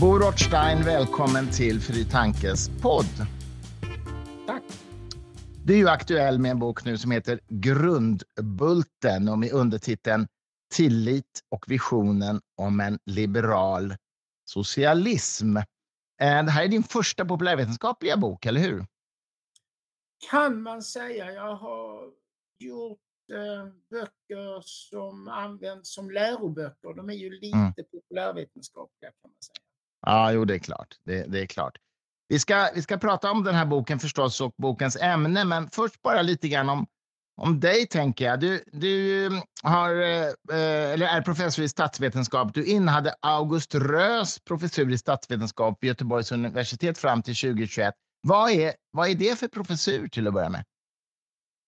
Bo Rothstein, välkommen till Fri Tankes podd. Tack. Du är ju aktuell med en bok nu som heter Grundbulten och med undertiteln Tillit och visionen om en liberal socialism. Det här är din första populärvetenskapliga bok, eller hur? Kan man säga. Jag har gjort böcker som används som läroböcker. De är ju lite populärvetenskapliga, kan man säga. Ja, jo, det är klart. Det är klart. Vi ska prata om den här boken förstås och bokens ämne, men först bara lite grann om dig, tänker jag. Du är professor i statsvetenskap. Du innehade August Rös professur i statsvetenskap vid Göteborgs universitet fram till 2021. Vad är det för professur till att börja med?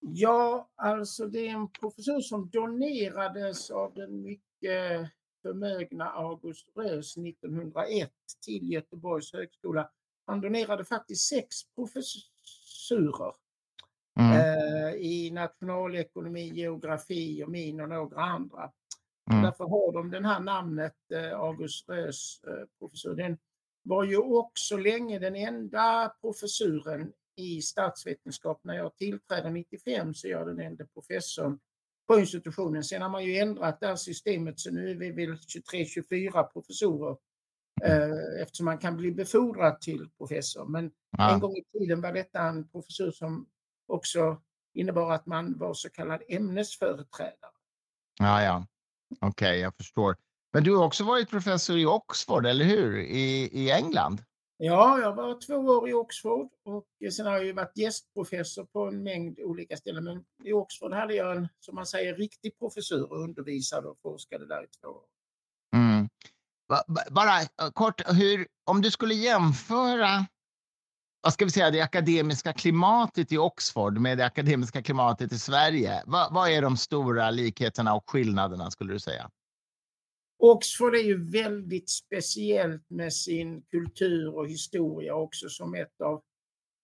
Ja, alltså det är en professor som donerades av den mycket förmögna August Rös 1901 till Göteborgs högskola. Han donerade faktiskt 6 professurer i nationalekonomi, geografi och min och några andra. Mm. Därför har de den här namnet August Rös professor. Den var ju också länge den enda professuren i statsvetenskap. När jag tillträdde 95 så är jag den enda professorn på institutionen. Sen har man ju ändrat det här systemet, så nu är vi väl 23-24 professorer eftersom man kan bli befordrad till professor. Men en gång i tiden var detta en professor som också innebar att man var så kallad ämnesföreträdare. Ja. Okej, jag förstår. Men du har också varit professor i Oxford, eller hur? I England? Ja, jag var 2 år i Oxford och sen har jag ju varit gästprofessor på en mängd olika ställen. Men i Oxford hade jag en, som man säger, riktig professor och undervisade och forskade där i 2 år. Mm. Bara kort, om du skulle jämföra, vad ska vi säga, det akademiska klimatet i Oxford med det akademiska klimatet i Sverige. Vad är de stora likheterna och skillnaderna, skulle du säga? Oxford är ju väldigt speciellt med sin kultur och historia också, som ett av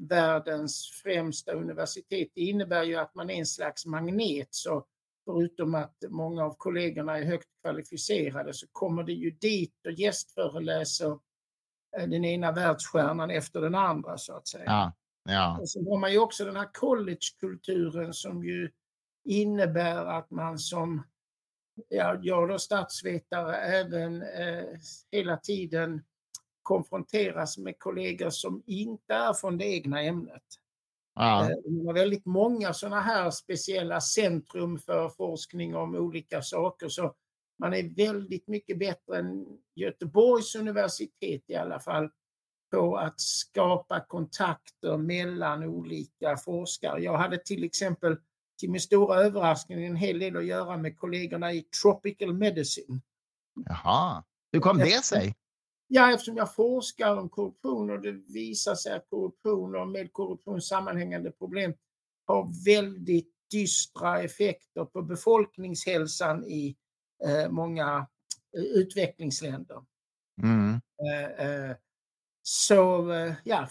världens främsta universitet. Det innebär ju att man är en slags magnet, så förutom att många av kollegorna är högt kvalificerade så kommer det ju dit och gästföreläser den ena världsstjärnan efter den andra, så att säga. Ja. Och sen har man ju också den här collegekulturen som ju innebär att man som statsvetare även hela tiden konfronteras med kollegor som inte är från det egna ämnet. Det var väldigt många sådana här speciella centrum för forskning om olika saker, så man är väldigt mycket bättre än Göteborgs universitet i alla fall på att skapa kontakter mellan olika forskare. Jag hade till exempel till min stora överraskning en hel del att göra med kollegorna i tropical medicine. Jaha, hur kom det sig? Ja, eftersom jag forskar om korruption och det visar sig att korruption och med korruption sammanhängande problem har väldigt dystra effekter på befolkningshälsan i många utvecklingsländer. Så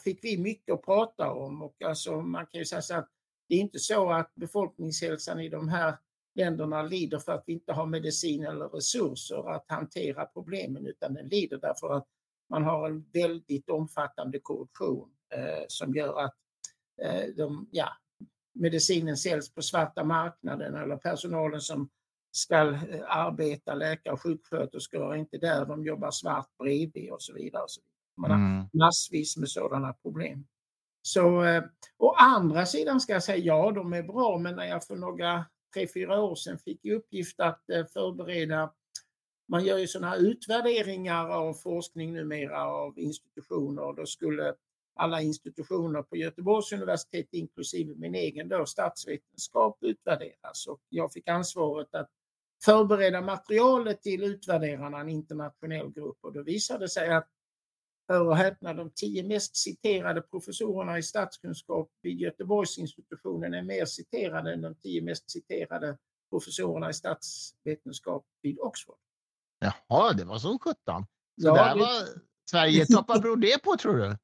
fick vi mycket att prata om, och alltså, man kan ju säga så att det är inte så att befolkningshälsan i de här länderna lider för att vi inte har medicin eller resurser att hantera problemen, utan den lider därför att man har en väldigt omfattande korruption som gör att medicinen säljs på svarta marknaden, eller personalen som ska arbeta, läkare och sjuksköterskor är inte där, de jobbar svart bredvid och så vidare. Man har massvis med sådana problem. Så, å andra sidan ska jag säga, ja, de är bra, men när jag för 3-4 år sedan fick jag uppgift att förbereda, man gör ju sådana här utvärderingar av forskning numera av institutioner, och då skulle alla institutioner på Göteborgs universitet, inklusive min egen då, statsvetenskap, utvärderas, och jag fick ansvaret att förbereda materialet till utvärderarna, en internationell grupp, och då visade sig att, hör och häpna, de 10 mest citerade professorerna i statskunskap vid Göteborgsinstitutionen är mer citerade än de 10 mest citerade professorerna i statsvetenskap vid Oxford. Jaha, det var som 17. Så ja, där det... var Sverige toppar, beror det på, tror du?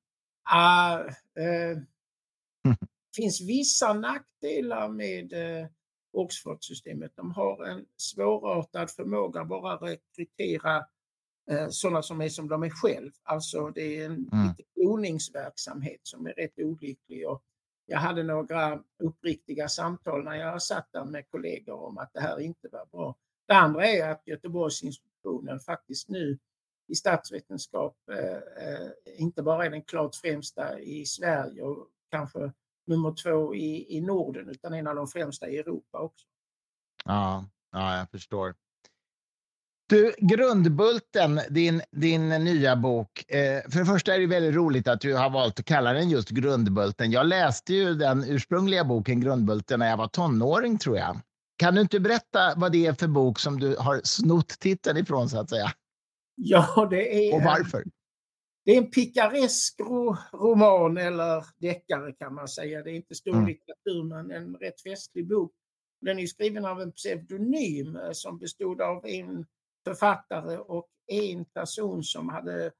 Det finns vissa nackdelar med Oxford-systemet. De har en svårartad förmåga bara att rekrytera sådana som är som de är själv. Alltså det är en lite kloningsverksamhet som är rätt olycklig. Och jag hade några uppriktiga samtal när jag satt där med kollegor om att det här inte var bra. Det andra är att Göteborgs institutionen faktiskt nu i statsvetenskap inte bara är den klart främsta i Sverige och kanske nummer 2 i Norden utan en av de främsta i Europa också. Ja, jag förstår. Du, Grundbulten, din nya bok. För det första är det väldigt roligt att du har valt att kalla den just Grundbulten. Jag läste ju den ursprungliga boken Grundbulten när jag var tonåring, tror jag. Kan du inte berätta vad det är för bok som du har snott titeln ifrån, så att säga? Ja, det är... Och varför? Det är en pikaresk roman eller deckare kan man säga. Det är inte stor litteratur, men en rätt festlig bok. Den är skriven av en pseudonym som bestod av en författare och en person som hade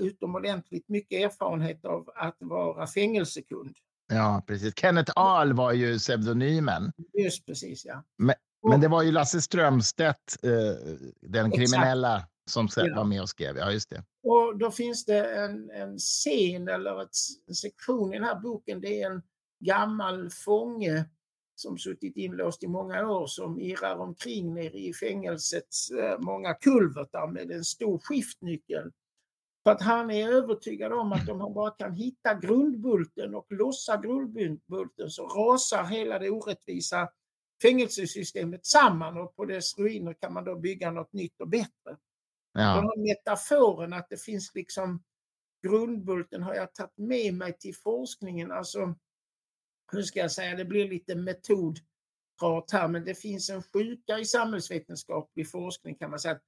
utomordentligt mycket erfarenhet av att vara fängelsekund. Ja, precis. Kenneth Aal var ju pseudonymen. Just precis, ja. Men det var ju Lasse Strömstedt, den kriminella, exakt, som var med och skrev. Ja, just det. Och då finns det en scen eller en sektion i den här boken. Det är en gammal fånge som suttit inlåst i många år som irrar omkring nere i fängelsets många kulvertar med en stor skiftnyckel. För att han är övertygad om att om han bara kan hitta Grundbulten och lossa Grundbulten så rasar hela det orättvisa fängelsesystemet samman och på dess ruiner kan man då bygga något nytt och bättre. Ja. Den här metaforen att det finns liksom Grundbulten har jag tagit med mig till forskningen, alltså hur ska jag säga, det blir lite metodprat här, men det finns en sjuka i samhällsvetenskaplig forskning kan man säga att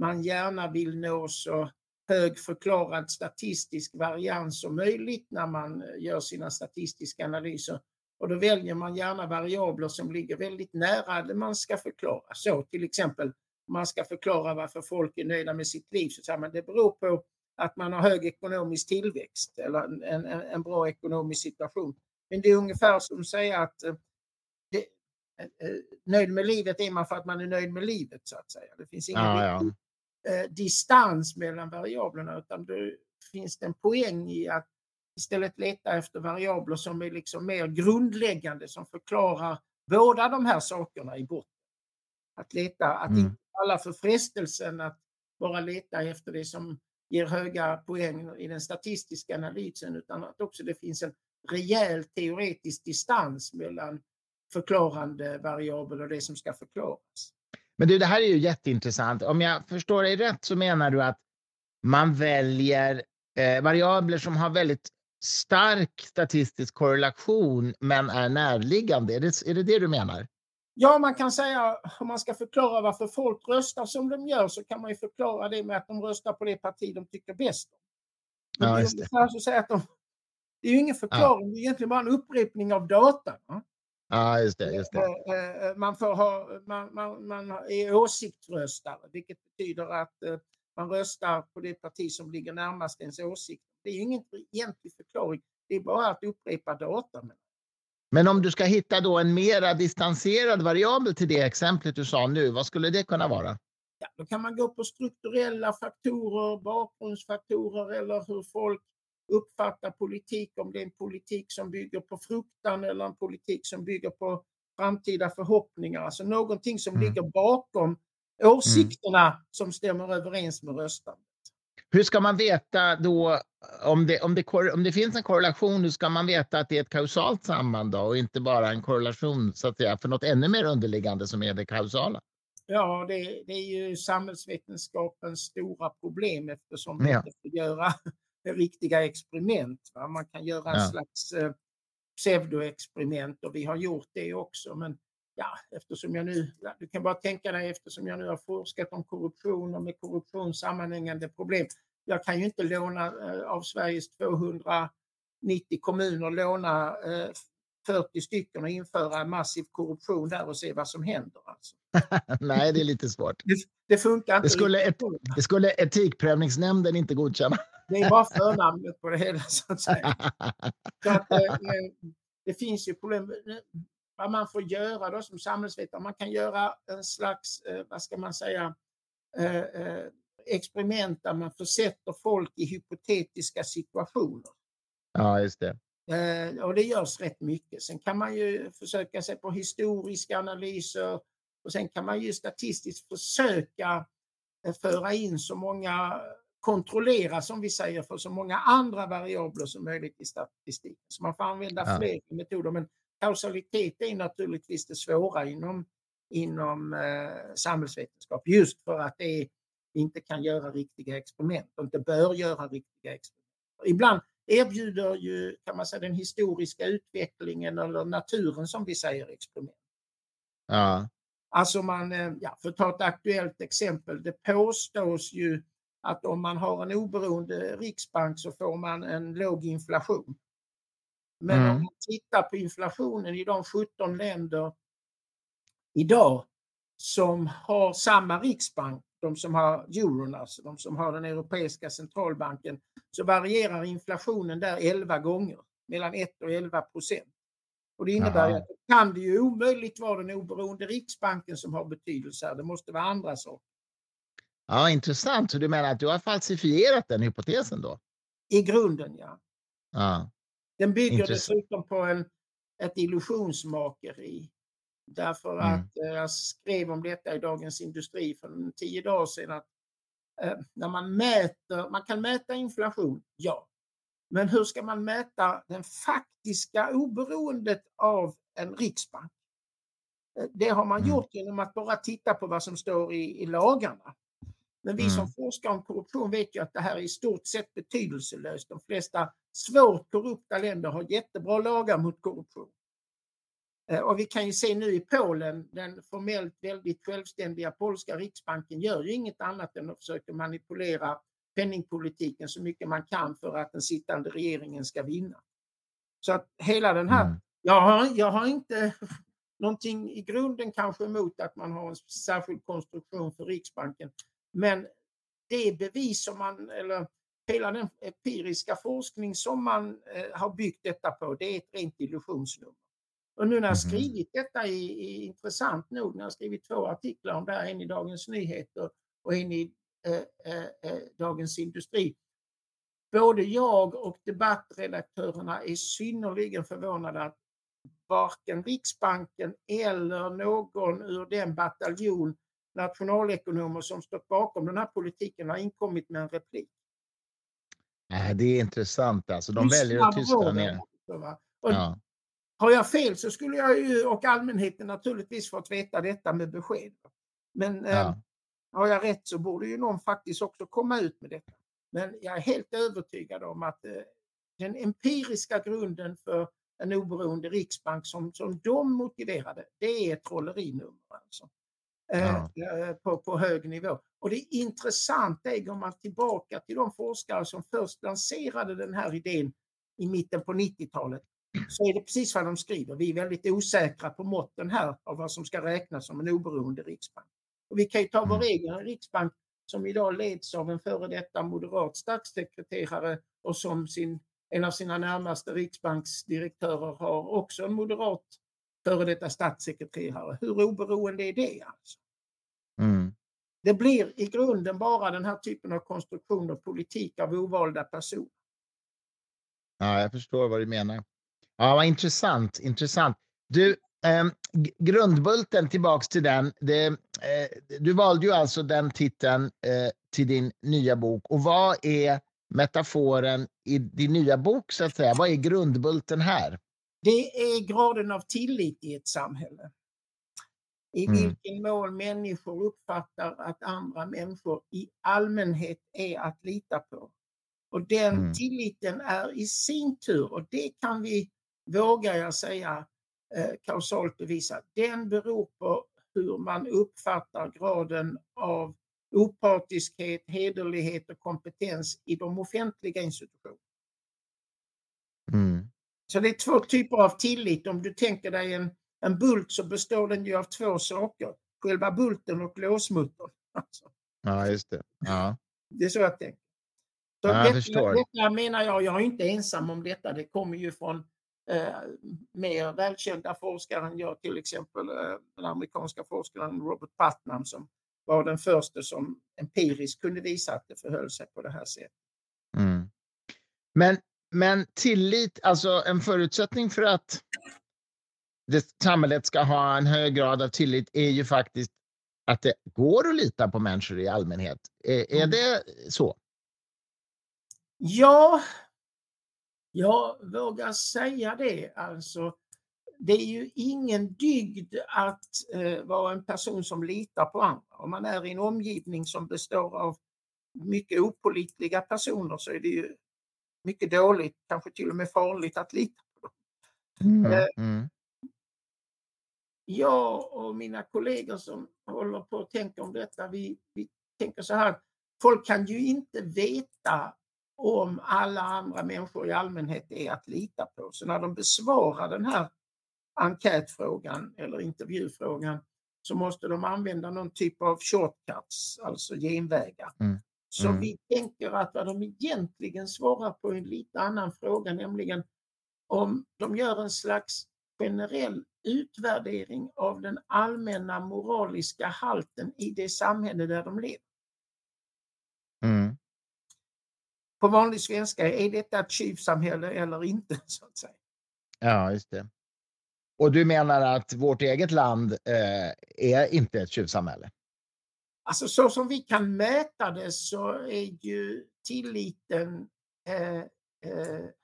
man gärna vill nå så hög förklarad statistisk varians som möjligt när man gör sina statistiska analyser. Och då väljer man gärna variabler som ligger väldigt nära det man ska förklara. Så till exempel om man ska förklara varför folk är nöjda med sitt liv så säger man det beror på att man har hög ekonomisk tillväxt eller en bra ekonomisk situation. Men det är ungefär som att säga att nöjd med livet är man för att man är nöjd med livet, så att säga. Det finns ingen distans mellan variablerna utan det finns en poäng i att istället leta efter variabler som är liksom mer grundläggande som förklarar båda de här sakerna i botten. Att leta, att inte alla för frestelsen att bara leta efter det som ger höga poäng i den statistiska analysen utan att också det finns en rejäl teoretisk distans mellan förklarande variabler och det som ska förklaras. Men du, det här är ju jätteintressant. Om jag förstår dig rätt så menar du att man väljer variabler som har väldigt stark statistisk korrelation men är närliggande. Är det du menar? Ja, man kan säga om man ska förklara varför folk röstar som de gör så kan man ju förklara det med att de röstar på det parti de tycker bäst om. Men ja, just det. Det är ju ingen förklaring, det är egentligen bara en upprepning av data. Ja, just det. Man är åsiktsröstare, vilket betyder att man röstar på det parti som ligger närmast ens åsikt. Det är ju ingen egentlig förklaring, det är bara att upprepa data. Men om du ska hitta då en mera distanserad variabel till det exemplet du sa nu, vad skulle det kunna vara? Ja, då kan man gå på strukturella faktorer, bakgrundsfaktorer eller hur folk uppfatta politik, om det är en politik som bygger på fruktan eller en politik som bygger på framtida förhoppningar. Alltså någonting som ligger bakom åsikterna som stämmer överens med röstandet. Hur ska man veta då, om det finns en korrelation, hur ska man veta att det är ett kausalt samband då, och inte bara en korrelation så att säga, för något ännu mer underliggande som är det kausala? Ja, det är ju samhällsvetenskapens stora problem eftersom man inte får göra riktiga experiment. Va? Man kan göra en slags pseudoexperiment och vi har gjort det också. Men eftersom jag nu, du kan bara tänka dig, eftersom jag nu har forskat om korruption och med korruption sammanhängande problem. Jag kan ju inte låna av Sveriges 290 kommuner, låna 40 stycken och införa massiv korruption där och se vad som händer. Alltså. Nej, det är lite svårt. Det funkar inte. Det skulle etikprövningsnämnden inte godkänna. Det är bara förnamnet på det hela, så att säga. Så att, det finns ju problem. Vad man får göra då som samhällsvetare, man kan göra en slags, vad ska man säga, experiment där man försätter folk i hypotetiska situationer. Ja, just det. Och det görs rätt mycket. Sen kan man ju försöka sig på historiska analyser och sen kan man ju statistiskt försöka föra in så många, kontrollera som vi säger för så många andra variabler som möjligt i statistiken. Så man får använda fler metoder, men kausalitet är naturligtvis det svåra inom samhällsvetenskap just för att det inte kan göra riktiga experiment och inte bör göra riktiga experiment. Ibland erbjuder ju, kan man säga, den historiska utvecklingen eller naturen som vi säger experiment. Ja. Alltså man, för att ta ett aktuellt exempel, det påstås ju att om man har en oberoende riksbank så får man en låg inflation. Men om man tittar på inflationen i de 17 länder idag som har samma riksbank, de som har euron, alltså de som har den europeiska centralbanken, så varierar inflationen där 11 gånger, mellan 1 och 11%. Och det innebär att det kan det ju omöjligt vara den oberoende riksbanken som har betydelse här. Det måste vara andra saker. Ja, intressant. Så du menar att du har falsifierat den hypotesen då? I grunden, ja. Ja. Den bygger dessutom på ett illusionsmakeri. Därför att jag skrev om detta i Dagens Industri för 10 dagar sedan. Att, när man kan mäta inflation, ja. Men hur ska man mäta den faktiska oberoendet av en riksbank? Det har man gjort genom att bara titta på vad som står i lagarna. Men vi som forskar om korruption vet ju att det här är i stort sett betydelselöst. De flesta svårt korrupta länder har jättebra lagar mot korruption. Och vi kan ju se nu i Polen, den formellt väldigt självständiga polska riksbanken gör ju inget annat än att försöka manipulera penningpolitiken så mycket man kan för att den sittande regeringen ska vinna. Så att hela den här, jag har inte någonting i grunden kanske emot att man har en särskild konstruktion för riksbanken. Men det bevis som man, eller hela den empiriska forskning som man har byggt detta på, det är ett rent illusionsnummer. Och nu när jag skrivit detta i intressant nog, när jag skrivit 2 artiklar om det här, en i Dagens Nyheter och en i Dagens Industri. Både jag och debattredaktörerna är synnerligen förvånade att varken Riksbanken eller någon ur den bataljon nationalekonomer som stått bakom den här politiken har inkommit med en replik. Det är intressant alltså. De väljer att tysta ner. Ja. Har jag fel så skulle jag ju och allmänheten naturligtvis fått veta detta med besked. Men har jag rätt så borde ju någon faktiskt också komma ut med detta. Men jag är helt övertygad om att den empiriska grunden för en oberoende riksbank som de motiverade, det är ett trollerinummer alltså. På hög nivå. Och det intressanta är, går man tillbaka till de forskare som först lanserade den här idén i mitten på 90-talet, så är det precis vad de skriver. Vi är väldigt osäkra på måtten här av vad som ska räknas som en oberoende riksbank. Och vi kan ju ta vår egen riksbank som idag leds av en före detta moderat statssekreterare och som en av sina närmaste riksbanksdirektörer har också en moderat före detta statssekreterare. Hur oberoende är det alltså? Det blir i grunden bara den här typen av konstruktion och politik av ovalda personer. Ja, jag förstår vad du menar. Ja, vad intressant. Du, Grundbulten, tillbaks till den. Du valde ju alltså den titeln till din nya bok. Och vad är metaforen i din nya bok så att säga? Vad är Grundbulten här? Det är graden av tillit i ett samhälle. I vilken mån människor uppfattar att andra människor i allmänhet är att lita på. Och den tilliten är i sin tur, och det kan vi, vågar jag säga, kausalt bevisa. Den beror på hur man uppfattar graden av opartiskhet, hederlighet och kompetens i de offentliga institutionerna. Så det är 2 typer av tillit. Om du tänker dig en bult så består den ju av 2 saker. Själva bulten och låsmuttern. Alltså. Ja, just det. Ja. Det är så jag tänker. Så ja, detta menar jag är inte ensam om detta. Det kommer ju från mer välkända forskare än jag. Till exempel den amerikanska forskaren Robert Putnam som var den första som empiriskt kunde visa att det förhöll sig på det här sättet. Mm. Men tillit, alltså en förutsättning för att samhället ska ha en hög grad av tillit är ju faktiskt att det går att lita på människor i allmänhet. Är det så? Ja, jag vågar säga det. Alltså, det är ju ingen dygd att vara en person som litar på andra. Om man är i en omgivning som består av mycket opålitliga personer så är det ju mycket dåligt, kanske till och med farligt att lita på dem. Jag och mina kollegor som håller på att tänka om detta, vi tänker så här. Folk kan ju inte veta om alla andra människor i allmänhet är att lita på. Så när de besvarar den här enkätfrågan eller intervjufrågan så måste de använda någon typ av shortcuts, alltså genvägar. Så vi tänker att vad de egentligen svarar på en lite annan fråga, nämligen om de gör en slags generell utvärdering av den allmänna moraliska halten i det samhälle där de lever. På vanlig svenska, är detta ett tjuvsamhälle eller inte, så att säga. Ja, just det. Och du menar att vårt eget land är inte ett tjuvsamhälle? Alltså så som vi kan mäta det så är ju tilliten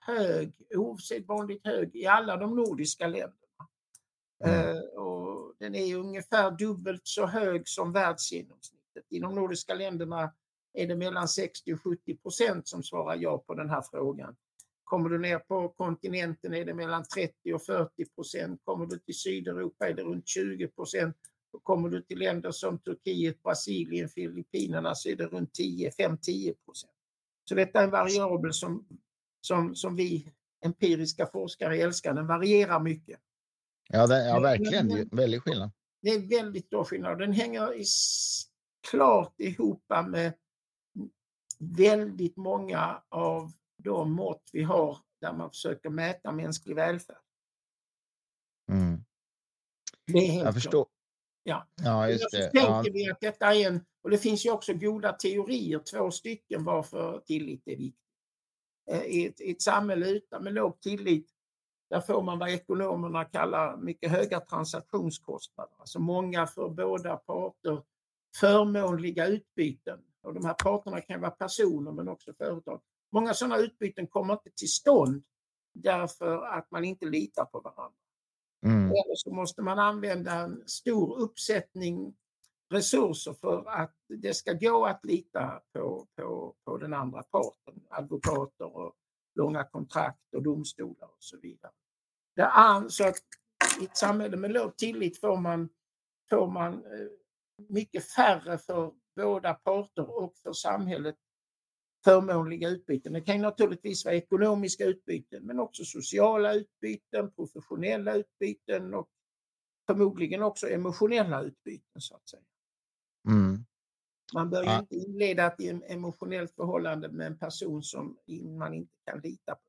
hög, osedvanligt hög i alla de nordiska länderna. Och den är ungefär dubbelt så hög som världsgenomsnittet. I de nordiska länderna är det mellan 60-70% som svarar ja på den här frågan. Kommer du ner på kontinenten är det mellan 30-40%. Kommer du till Sydeuropa är det runt 20%. Och kommer du till länder som Turkiet, Brasilien, Filippinerna så är det runt 5-10%. Så detta är en variabel som vi empiriska forskare älskar. Den varierar mycket. Ja, verkligen. Det är väldigt skillnad. Det är väldigt stor skillnad. Den hänger klart ihop med väldigt många av de mått vi har där man försöker mäta mänsklig välfärd. Det är helt klart. Ja, just det. Tänker vi att detta är och det finns ju också goda teorier, 2 stycken varför tillit är viktigt. I ett samhälle utan med låg tillit, där får man vad ekonomerna kallar mycket höga transaktionskostnader. Alltså många för båda parter förmånliga utbyten. Och de här parterna kan vara personer men också företag. Många sådana utbyten kommer inte till stånd därför att man inte litar på varandra. Eller så måste man använda en stor uppsättning resurser för att det ska gå att lita på den andra parten. Advokater och långa kontrakt och domstolar och så vidare. Så att i ett samhälle med låg tillit får man mycket färre för båda parter och för samhället förmånliga utbyten. Det kan ju naturligtvis vara ekonomiska utbyten men också sociala utbyten, professionella utbyten och förmodligen också emotionella utbyten, så att säga. Man bör ju inte inleda ett emotionellt förhållande med en person som man inte kan lita på.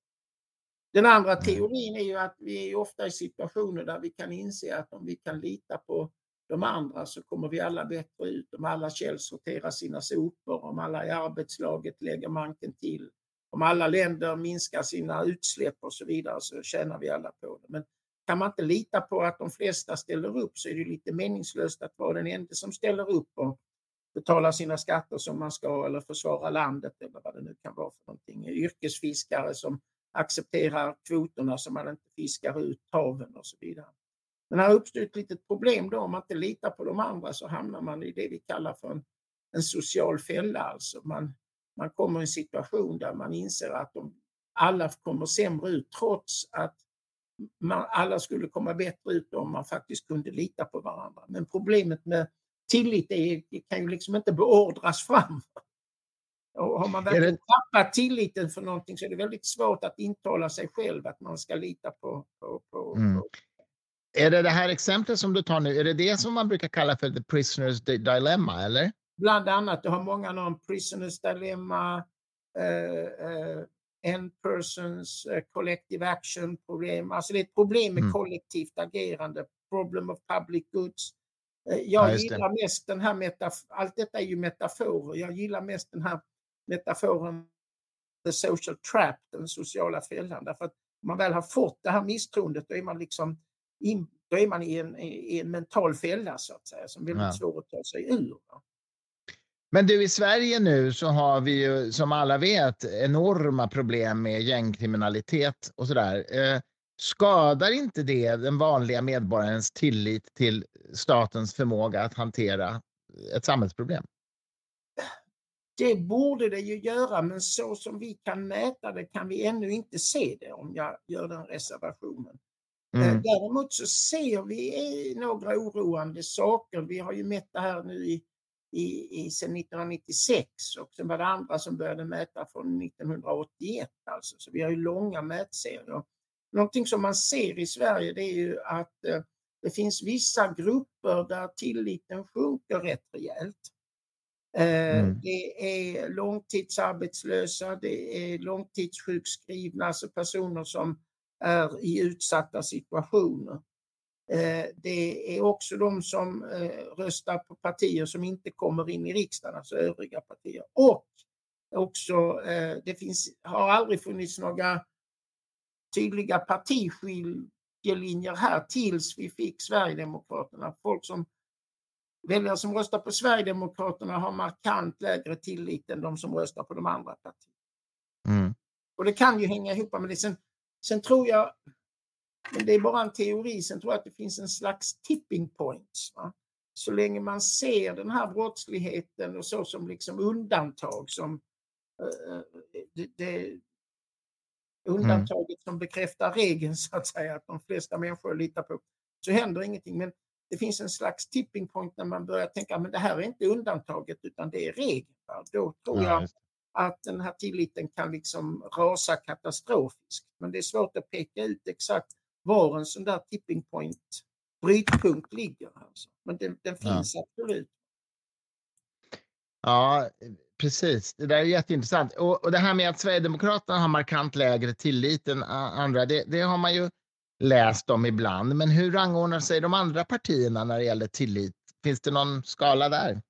Den andra teorin är ju att vi är ofta i situationer där vi kan inse att om vi kan lita på de andra så kommer vi alla bättre ut. Om alla källsorterar sina sopor, om alla i arbetslaget lägger manken till, om alla länder minskar sina utsläpp och så vidare så tjänar vi alla på det. Men kan man inte lita på att de flesta ställer upp så är det lite meningslöst att vara den enda som ställer upp och betalar sina skatter som man ska eller försvarar landet eller vad det nu kan vara för någonting. Yrkesfiskare som accepterar kvoterna som man inte fiskar ut haven och så vidare. Men här uppstår ett litet problem då, om man inte litar på de andra så hamnar man i det vi kallar för en social fälla. Alltså man kommer i en situation där man inser att alla kommer sämre ut trots att alla skulle komma bättre ut om man faktiskt kunde lita på varandra. Men problemet med tillit kan ju liksom inte beordras fram. Och har man verkligen tappat tilliten för någonting så är det väldigt svårt att intala sig själv att man ska lita på. Är det här exemplet som du tar nu, är det som man brukar kalla för the prisoner's dilemma, eller? Bland annat, det har många någon prisoner's dilemma, end persons collective action problem. Alltså det är ett problem med kollektivt agerande, problem of public goods. Jag gillar mest den här allt detta är ju metaforer. Jag gillar mest den här metaforen the social trap, den sociala fällan, därför att om man väl har fått det här misstroendet, då är man liksom då är man i en mental fälla så att säga, som är väldigt svår att ta sig ur. Men du, i Sverige nu så har vi ju, som alla vet, enorma problem med gängkriminalitet och sådär. Skadar inte det den vanliga medborgarens tillit till statens förmåga att hantera ett samhällsproblem? Det borde det ju göra, men så som vi kan mäta det kan vi ännu inte se det, om jag gör den reservationen. Mm. Däremot så ser vi några oroande saker. Vi har ju mätt det här nu sedan 1996, och sen var det andra som började mäta från 1981. Alltså. Så vi har ju långa mätserier. Någonting som man ser i Sverige, det är ju att det finns vissa grupper där tilliten sjunker rätt rejält. Det är långtidsarbetslösa, det är långtidssjukskrivna, alltså personer som är i utsatta situationer. Det är också de som röstar på partier som inte kommer in i riksdagen, alltså övriga partier. Och också, har aldrig funnits några tydliga partiskiljelinjer här tills vi fick Sverigedemokraterna. Folk som väljare som röstar på Sverigedemokraterna har markant lägre tillit än de som röstar på de andra partierna. Mm. Och det kan ju hänga ihop med det. Sen tror jag, men det är bara en teori, sen tror jag att det finns en slags tipping points. Va? Så länge man ser den här brottsligheten och så som liksom undantag som undantaget som bekräftar regeln, så att säga, att de flesta människor litar på, så händer ingenting. Men det finns en slags tipping point när man börjar tänka, men det här är inte undantaget utan det är regeln. Då tror jag att den här tilliten kan liksom rasa katastrofiskt. Men det är svårt att peka ut exakt var en sån där tipping point, brytpunkt, ligger. Alltså. Men den finns absolut. Ja, precis. Det där är jätteintressant. Och det här med att Sverigedemokraterna har markant lägre tillit än andra, det har man ju läst om ibland. Men hur rangordnar sig de andra partierna när det gäller tillit? Finns det någon skala där?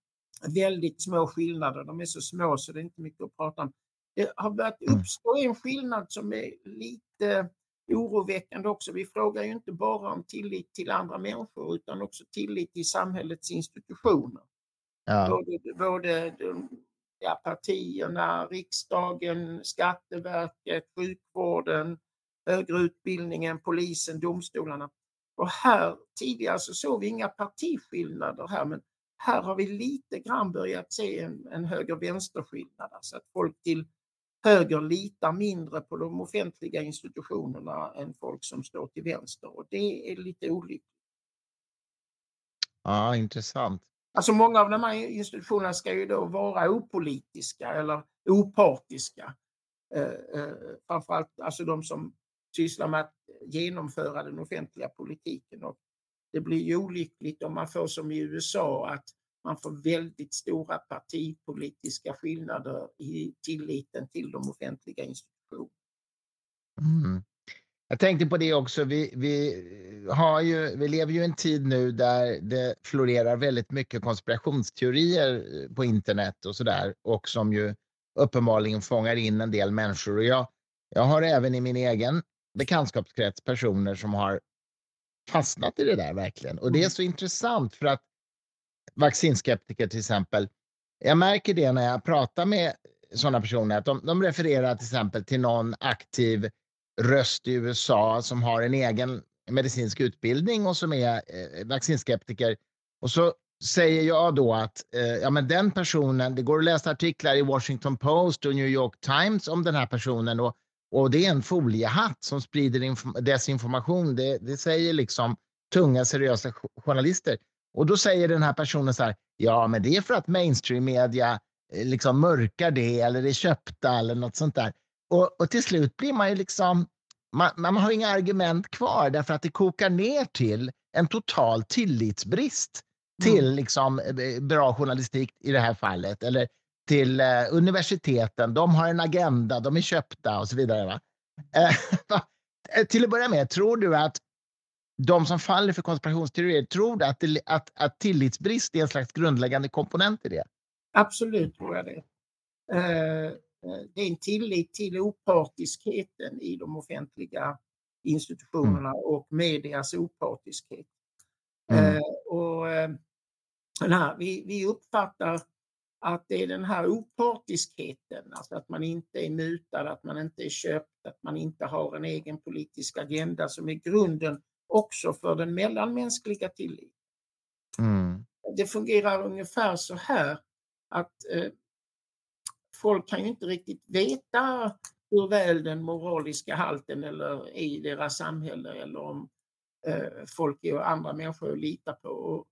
Väldigt små skillnader. De är så små så det är inte mycket att prata om. Det har börjat uppstå en skillnad som är lite oroväckande också. Vi frågar ju inte bara om tillit till andra människor utan också tillit till samhällets institutioner. Ja. Både partierna, riksdagen, Skatteverket, sjukvården, högre utbildningen, polisen, domstolarna. Och här tidigare så såg vi inga partiskillnader här, men här har vi lite grann börjat se en höger-vänsterskillnad. Alltså att folk till höger litar mindre på de offentliga institutionerna än folk som står till vänster. Och det är lite olyckligt. Ja, intressant. Alltså många av de här institutionerna ska ju då vara opolitiska eller opartiska. Framförallt alltså de som sysslar med att genomföra den offentliga politiken. Och det blir ju olyckligt om man får som i USA att man får väldigt stora partipolitiska skillnader i tilliten till de offentliga institutionerna. Mm. Jag tänkte på det också. Vi lever ju i en tid nu där det florerar väldigt mycket konspirationsteorier på internet och sådär, och som ju uppenbarligen fångar in en del människor. Och jag har även i min egen bekantskapskrets personer som har fastnat i det där verkligen. Och det är så intressant för att vaccinskeptiker till exempel, jag märker det när jag pratar med sådana personer att de refererar till exempel till någon aktiv röst i USA som har en egen medicinsk utbildning och som är vaccinskeptiker. Och så säger jag då att men den personen, det går att läsa artiklar i Washington Post och New York Times om den här personen, och det är en foliehatt som sprider desinformation. Det säger liksom tunga, seriösa journalister. Och då säger den här personen så här, ja men det är för att mainstream-media liksom mörkar det eller är köpta eller något sånt där. Och till slut blir man ju liksom, man har inga argument kvar därför att det kokar ner till en total tillitsbrist till liksom bra journalistik i det här fallet, eller till universiteten. De har en agenda, de är köpta och så vidare. Va? Till att börja med, tror du att de som faller för konspirationsteorier, tror att tillitsbrist är en slags grundläggande komponent i det? Absolut tror jag det. Det är en tillit till opartiskheten i de offentliga institutionerna och medias opartiskhet. Vi uppfattar att det är den här opartiskheten, alltså att man inte är mutad, att man inte är köpt, att man inte har en egen politisk agenda, som är grunden också för den mellanmänskliga tilliten. Det fungerar ungefär så här, att folk kan ju inte riktigt veta hur väl den moraliska halten eller i deras samhälle, eller om folk och andra människor att lita på. Och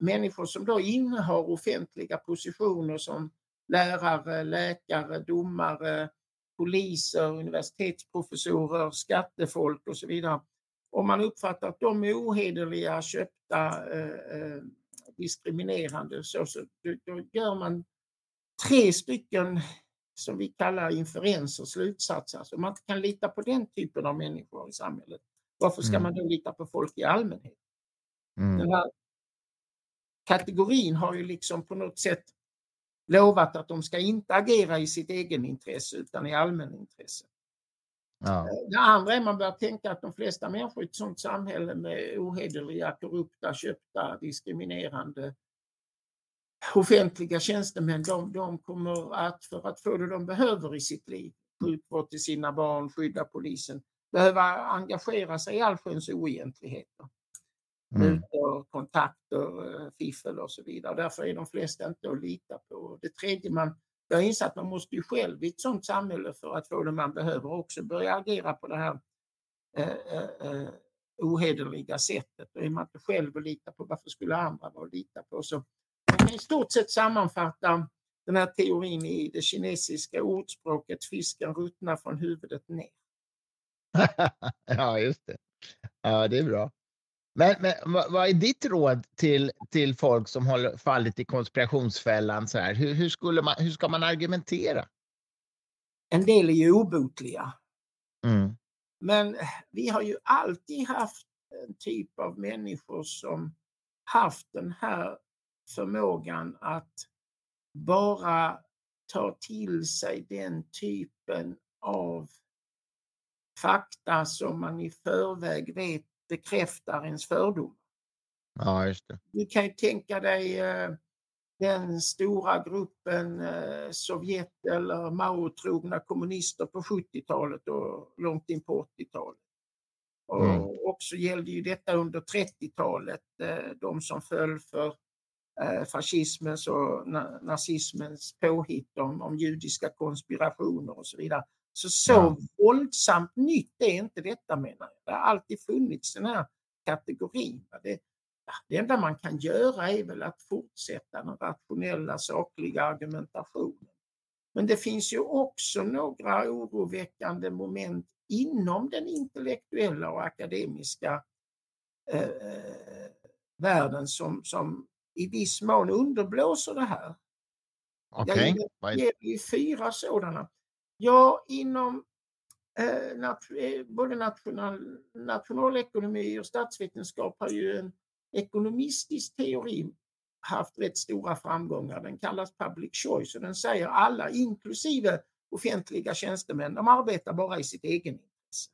människor som då innehar offentliga positioner som lärare, läkare, domare, poliser, universitetsprofessorer, skattefolk och så vidare. Om man uppfattar att de är ohederliga, köpta, diskriminerande, så då gör man 3 stycken som vi kallar inferenser, slutsatser. Alltså man kan lita på den typen av människor i samhället. Varför ska man då lita på folk i allmänhet? Den här kategorin har ju liksom på något sätt lovat att de ska inte agera i sitt egen intresse utan i allmänintresse. Ja. Det andra är man börjar tänka att de flesta människor i ett sådant samhälle med ohederliga, korrupta, köpta, diskriminerande offentliga tjänstemän, de kommer att, för att få det de behöver i sitt liv, sjukvård till sina barn, skydda polisen, behöva engagera sig i allsköns oegentligheter. Mutor, kontakter, fiffel och så vidare. Därför är de flesta inte att lita på. Det tredje man bör inse, att man måste ju själv i ett sådant samhälle för att få det man behöver också börja agera på det här ohederliga sättet. Och är man inte själv att lita på, varför skulle andra vara att lita på? Så man kan i stort sett sammanfatta den här teorin i det kinesiska ordspråket: fisken ruttnar från huvudet ner. Ja, just det. Ja, det är bra. Men vad är ditt råd till folk som har fallit i konspirationsfällan? Så här? Hur ska man argumentera? En del är ju obotliga. Men vi har ju alltid haft en typ av människor som haft den här förmågan att bara ta till sig den typen av fakta som man i förväg vet bekräftar ens fördom. Ja, just det. Du kan ju tänka dig den stora gruppen Sovjet eller Mao-trogna kommunister på 70-talet och långt in på 80-talet. Och också gällde ju detta under 30-talet, de som föll för fascismens och nazismens påhitt om judiska konspirationer och så vidare. Så våldsamt nytt är inte detta, menar jag. Det har alltid funnits den här kategorin. Det enda man kan göra är väl att fortsätta den rationella, sakliga argumentationen. Men det finns ju också några oroväckande moment inom den intellektuella och akademiska världen som i viss mån underblåser det här. Okay. Jag ger ju 4 sådana. Ja, inom både nationalekonomi och statsvetenskap har ju en ekonomistisk teori haft rätt stora framgångar. Den kallas public choice, och den säger alla, inklusive offentliga tjänstemän, de arbetar bara i sitt egen intresse.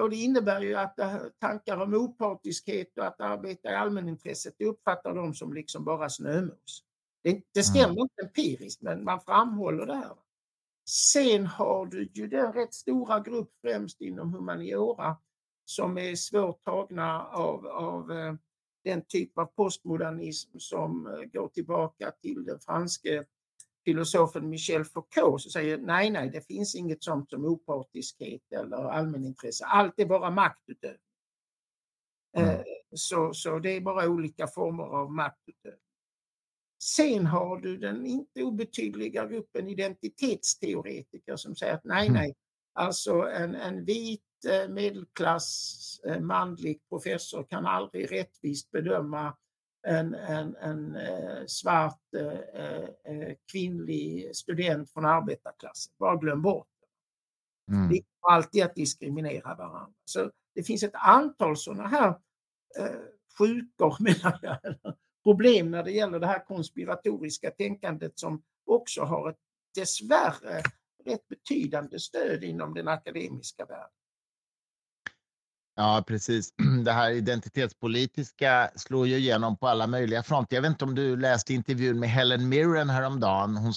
Och det innebär ju att tankar om opartiskhet och att arbeta i allmänintresset, det uppfattar de som liksom bara snömos. Det stämmer inte empiriskt, men man framhåller det här. Sen har du ju den rätt stora grupp, främst inom humaniora, som är svårt tagna av den typ av postmodernism som går tillbaka till den franske filosofen Michel Foucault, som säger nej, det finns inget sånt som opartiskhet eller allmänintresse. Allt är bara maktutövning. Så det är bara olika former av maktutövning. Sen har du den inte obetydliga gruppen identitetsteoretiker som säger att nej. Alltså en vit medelklass manlig professor kan aldrig rättvist bedöma en svart kvinnlig student från arbetarklassen. Bara glöm bort det. Det är alltid att diskriminera varandra. Så Det finns ett antal sådana här sjukor, menar jag, problem när det gäller det här konspiratoriska tänkandet som också har ett dessvärre rätt betydande stöd inom den akademiska världen. Ja, precis. Det här identitetspolitiska slår ju igenom på alla möjliga fronter. Jag vet inte om du läste intervjun med Helen Mirren häromdagen. Hon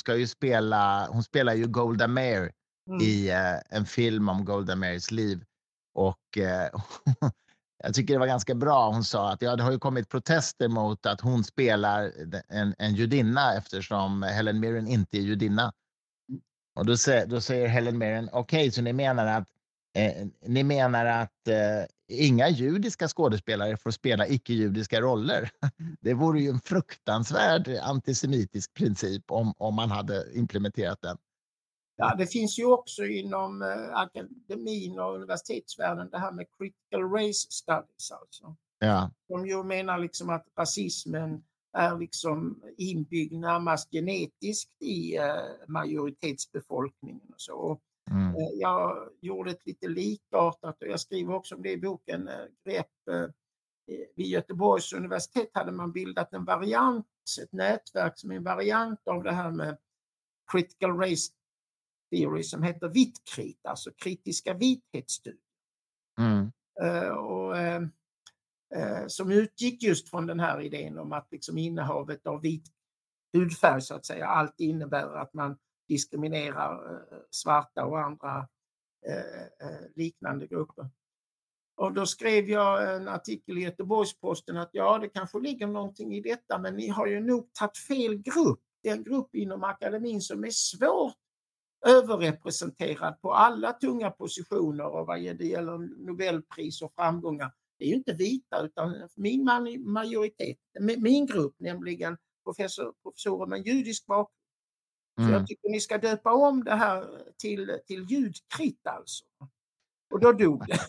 spelar ju Golda Meir i en film om Golda Meirs liv. Och jag tycker det var ganska bra. Hon sa att det har ju kommit protester mot att hon spelar en judinna eftersom Helen Mirren inte är judinna. Och då säger Helen Mirren, okej, så ni menar att inga judiska skådespelare får spela icke-judiska roller. Det vore ju en fruktansvärd antisemitisk princip om man hade implementerat den. Ja, det finns ju också inom akademin och universitetsvärlden det här med critical race studies. Alltså. Ja. De ju menar liksom att rasismen är liksom inbyggd närmast genetiskt i majoritetsbefolkningen och så. Och jag gjorde ett lite likartat, och jag skriver också om det i boken, grepp. Vid Göteborgs universitet hade man bildat en variant, ett nätverk som är en variant av det här med critical race theory som heter vitkrit, alltså kritiska vithetsstudier. Som utgick just från den här idén om att liksom innehavet av vit hudfärg så att säga allt innebär att man diskriminerar svarta och andra liknande grupper. Och då skrev jag en artikel i Göteborgs-Posten att ja, det kanske ligger någonting i detta, men ni har ju nog tagit fel grupp. Det är en grupp inom akademin som är svårt överrepresenterad på alla tunga positioner och vad det gäller Nobelpris och framgångar. Det är ju inte vita, utan min grupp, nämligen professorer med judisk bakgrund. Så jag tycker ni ska döpa om det här till ljudkrit alltså. Och då dog det.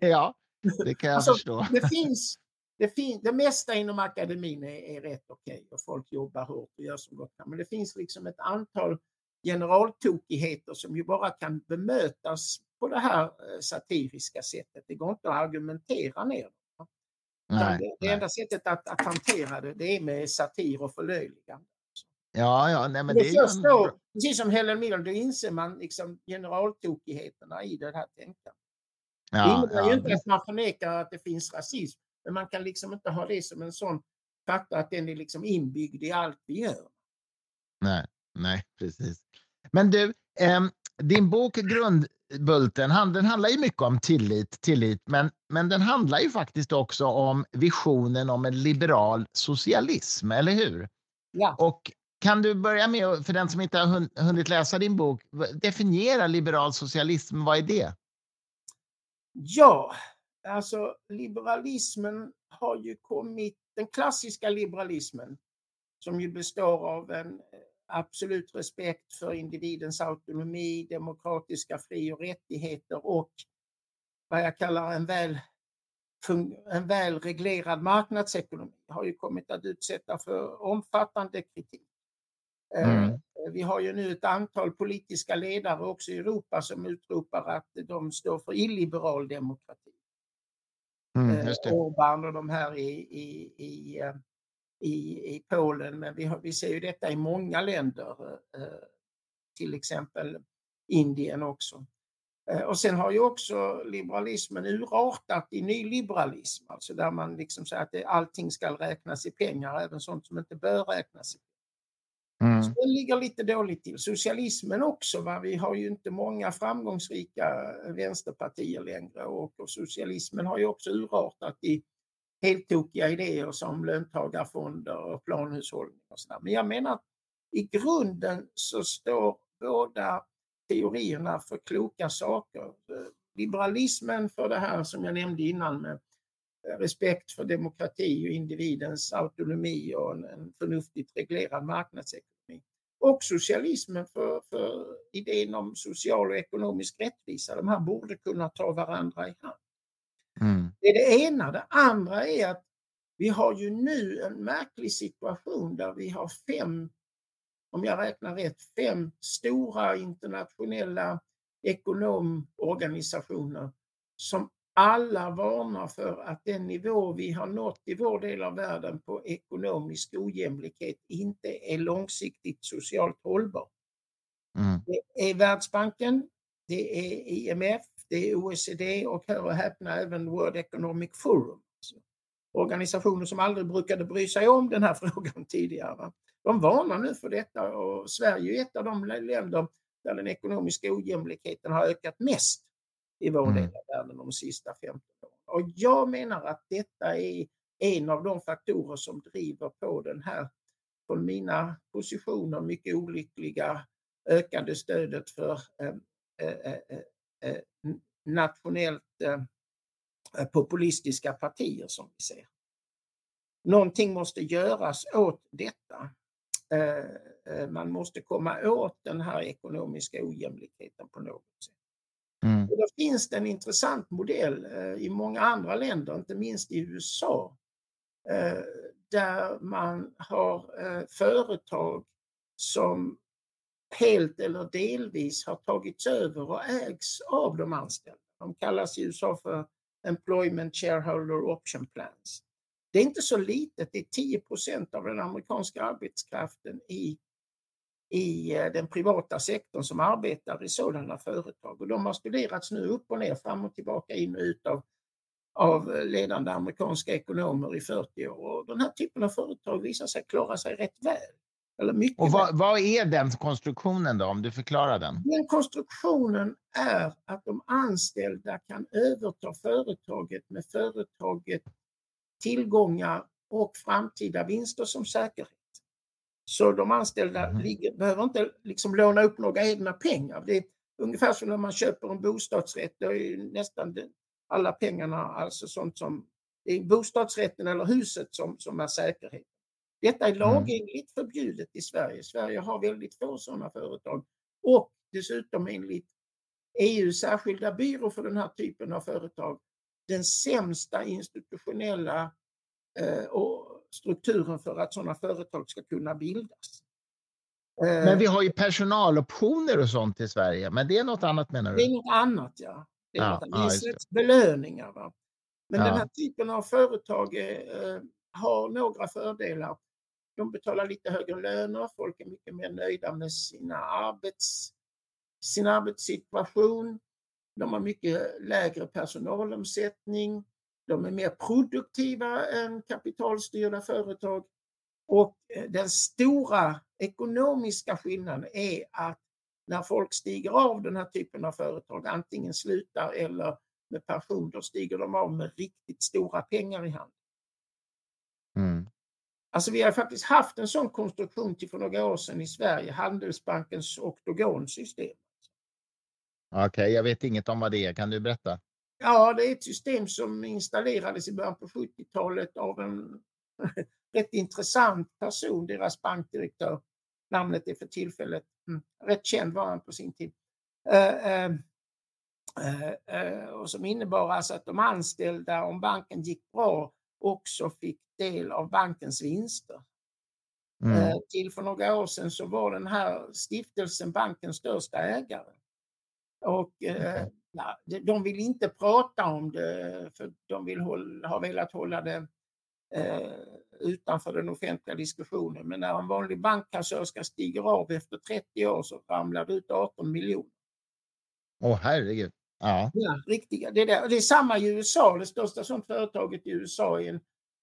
Ja, det kan jag förstå. Det mesta inom akademin är rätt okej och folk jobbar hårt och gör så gott. Men det finns liksom ett antal generaltokigheter som ju bara kan bemötas på det här satiriska sättet. Det går inte att argumentera ner. Det enda sättet att hantera det är med satir och förlöjligande. Ja, nej, men det förstår, precis som Helen Mirren, då inser man liksom generaltokigheterna i det här tänkandet. Ja, det innebär ju inte att man förnekar att det finns rasism, men man kan liksom inte ha det som en sån faktor att den är liksom inbyggd i allt vi gör. Nej, precis. Men du, din bok Grundbulten, den handlar ju mycket om tillit, men den handlar ju faktiskt också om visionen om en liberal socialism, eller hur? Ja. Och kan du börja med, för den som inte har hunnit läsa din bok, definiera liberal socialism, vad är det? Ja, alltså liberalismen har ju kommit, den klassiska liberalismen som ju består av en absolut respekt för individens autonomi, demokratiska fri- och rättigheter och vad jag kallar en välreglerad marknadsekonomi har ju kommit att utsätta för omfattande kritik. Vi har ju nu ett antal politiska ledare också i Europa som utropar att de står för illiberal demokrati. Orbán och de här i Polen, men vi ser ju detta i många länder, till exempel Indien också. Och sen har ju också liberalismen urartat i nyliberalism, alltså där man liksom säger att allting ska räknas i pengar, även sånt som inte bör räknas i pengar. Så det ligger lite dåligt till. Socialismen också, va? Vi har ju inte många framgångsrika vänsterpartier längre och socialismen har ju också urartat i helt tokiga idéer som löntagarfonder och planhushållning och sådär. Men jag menar att i grunden så står båda teorierna för kloka saker. Liberalismen för det här som jag nämnde innan med respekt för demokrati och individens autonomi och en förnuftigt reglerad marknadsekonomi. Och socialismen för idén om social och ekonomisk rättvisa. De här borde kunna ta varandra i hand. Det är det ena. Det andra är att vi har ju nu en märklig situation där vi har fem stora internationella ekonomorganisationer som alla varnar för att den nivå vi har nått i vår del av världen på ekonomisk ojämlikhet inte är långsiktigt socialt hållbar. Mm. Det är Världsbanken, det är IMF, det är OECD och hör och häpna även World Economic Forum. Organisationer som aldrig brukade bry sig om den här frågan tidigare. De varnar nu för detta och Sverige är ett av de länder där den ekonomiska ojämlikheten har ökat mest i vår del av världen de sista 15 åren. Och jag menar att detta är en av de faktorer som driver på den här, från mina positioner, mycket olyckliga ökande stödet för nationellt populistiska partier som vi ser. Någonting måste göras åt detta. Man måste komma åt den här ekonomiska ojämlikheten på något sätt. Mm. Och då finns det en intressant modell i många andra länder, inte minst i USA, där man har företag som helt eller delvis har tagits över och ägs av de anställda. De kallas i USA för Employment Shareholder Option Plans. Det är inte så litet, det är 10% av den amerikanska arbetskraften i den privata sektorn som arbetar i sådana företag. Och de har studerats nu upp och ner, fram och tillbaka, in och ut av ledande amerikanska ekonomer i 40 år. Och den här typen av företag visar sig klara sig rätt väl. Eller mycket och vad är den konstruktionen då, om du förklarar den? Den konstruktionen är att de anställda kan överta företaget med företaget tillgångar och framtida vinster som säkerhet. Så de anställda behöver inte liksom låna upp några egna pengar. Det är ungefär som när man köper en bostadsrätt. Det är ju nästan alla pengarna, alltså sånt som det är bostadsrätten eller huset som är säkerhet. Detta är lagenligt förbjudet i Sverige. Sverige har väldigt få sådana företag. Och dessutom enligt EU:s särskilda byrå för den här typen av företag, den sämsta institutionella strukturen för att sådana företag ska kunna bildas. Men vi har ju personaloptioner och sånt i Sverige. Men det är något annat, menar du? Det är något annat, ja. Det är belöningar. Va? Men den här typen av företag har några fördelar. De betalar lite högre löner. Folk är mycket mer nöjda med sin arbetssituation. De har mycket lägre personalomsättning. De är mer produktiva än kapitalstyrda företag. Och den stora ekonomiska skillnaden är att när folk stiger av den här typen av företag, antingen slutar eller med pension, då stiger de av med riktigt stora pengar i handen. Mm. Alltså vi har faktiskt haft en sån konstruktion till för några år sedan i Sverige, Handelsbankens oktogonsystem. Okej, jag vet inget om vad det är. Kan du berätta? Ja, det är ett system som installerades i början på 70-talet av en rätt intressant person, deras bankdirektör. Namnet är för tillfället rätt känd var han på sin tid. Och som innebar alltså att de anställda, om banken gick bra, också fick del av bankens vinster. Till för några år sedan så var den här stiftelsen bankens största ägare. Och de vill inte prata om det, för de har velat hålla det utanför den offentliga diskussionen. Men när en vanlig bankkassörska stiger av efter 30 år så ramlar det ut 18 miljoner. Herregud. Ja. Ja, riktigt. Det är samma i USA. Det största sånt företaget i USA är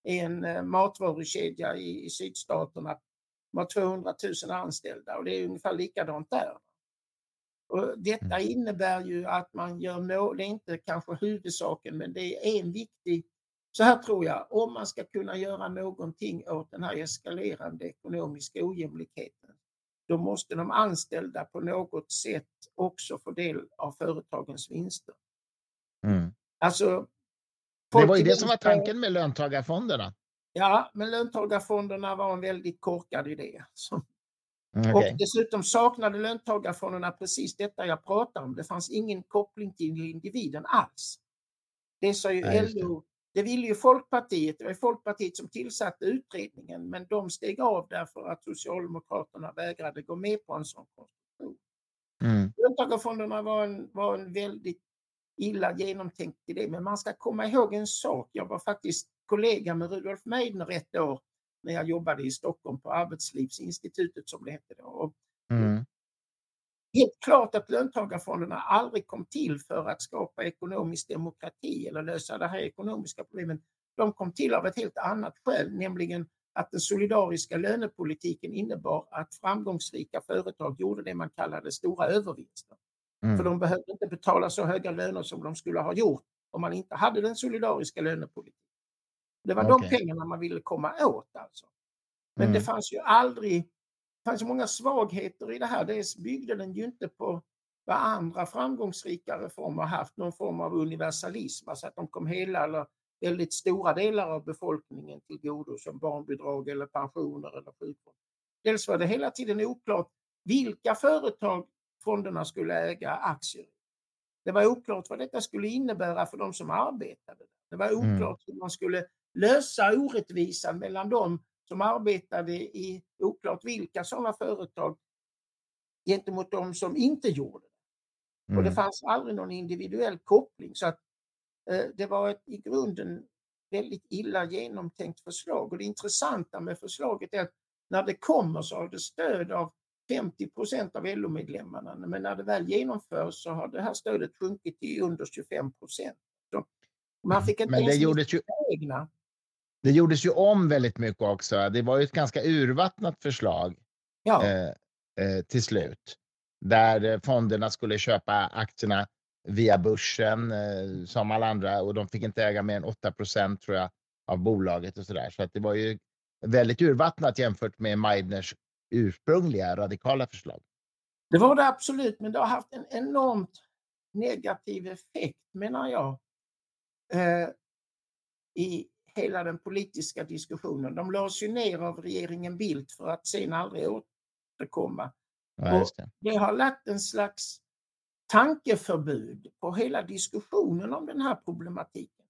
en matvarukedja i sydstaterna med 200 000 anställda. Och det är ungefär likadant där. Och detta innebär ju att man gör mål, det är inte kanske huvudsaken, men det är en viktig, så här tror jag, om man ska kunna göra någonting åt den här eskalerande ekonomiska ojämlikheten, då måste de anställda på något sätt också få del av företagens vinster. Alltså, det var ju det som var tanken med löntagarfonderna. Ja, men löntagarfonderna var en väldigt korkad idé. Och dessutom saknade löntagarfonderna precis detta jag pratar om. Det fanns ingen koppling till individen alls. Det sa ju LO, det ville ju Folkpartiet. Det var Folkpartiet som tillsatte utredningen, men de steg av därför att Socialdemokraterna vägrade gå med på en sån konstruktion. Löntagarfonderna var en väldigt illa genomtänkt idé. Men man ska komma ihåg en sak. Jag var faktiskt kollega med Rudolf Meidner ett år när jag jobbade i Stockholm på Arbetslivsinstitutet som det hette då. Helt klart att löntagarfonderna aldrig kom till för att skapa ekonomisk demokrati eller lösa det här ekonomiska problemen. De kom till av ett helt annat skäl, nämligen att den solidariska lönepolitiken innebar att framgångsrika företag gjorde det man kallade stora övervinster. För de behövde inte betala så höga löner som de skulle ha gjort om man inte hade den solidariska lönepolitiken. Det var de pengarna man ville komma åt alltså. Men det fanns ju aldrig... Det fanns många svagheter i det här. Dels byggde den ju inte på vad andra framgångsrika reformer haft, någon form av universalism. Alltså att de kom hela eller väldigt stora delar av befolkningen till godo som barnbidrag eller pensioner eller sjukvård. Dels var det hela tiden oklart vilka företag fonderna skulle äga aktier. Det var oklart vad detta skulle innebära för de som arbetade. Det var oklart hur man skulle lösa orättvisan mellan dem som arbetade i oklart vilka sådana företag gentemot de som inte gjorde det. Och det fanns aldrig någon individuell koppling. Så att, det var ett i grunden väldigt illa genomtänkt förslag. Och det intressanta med förslaget är att när det kommer så har det stöd av 50% av LO-medlemmarna. Men när det väl genomförs så har det här stödet sjunkit till under 25%. Så man fick inte egna. Det gjordes ju om väldigt mycket också. Det var ju ett ganska urvattnat förslag till slut. Där fonderna skulle köpa aktierna via börsen som alla andra. Och de fick inte äga mer än 8% tror jag, av bolaget och sådär. Så att det var ju väldigt urvattnat jämfört med Meidners ursprungliga radikala förslag. Det var det absolut, men det har haft en enormt negativ effekt menar jag. I hela den politiska diskussionen. De lades ju ner av regeringen Bildt för att sen aldrig återkomma. Ja, just det. Och det har lagt en slags tankeförbud på hela diskussionen om den här problematiken.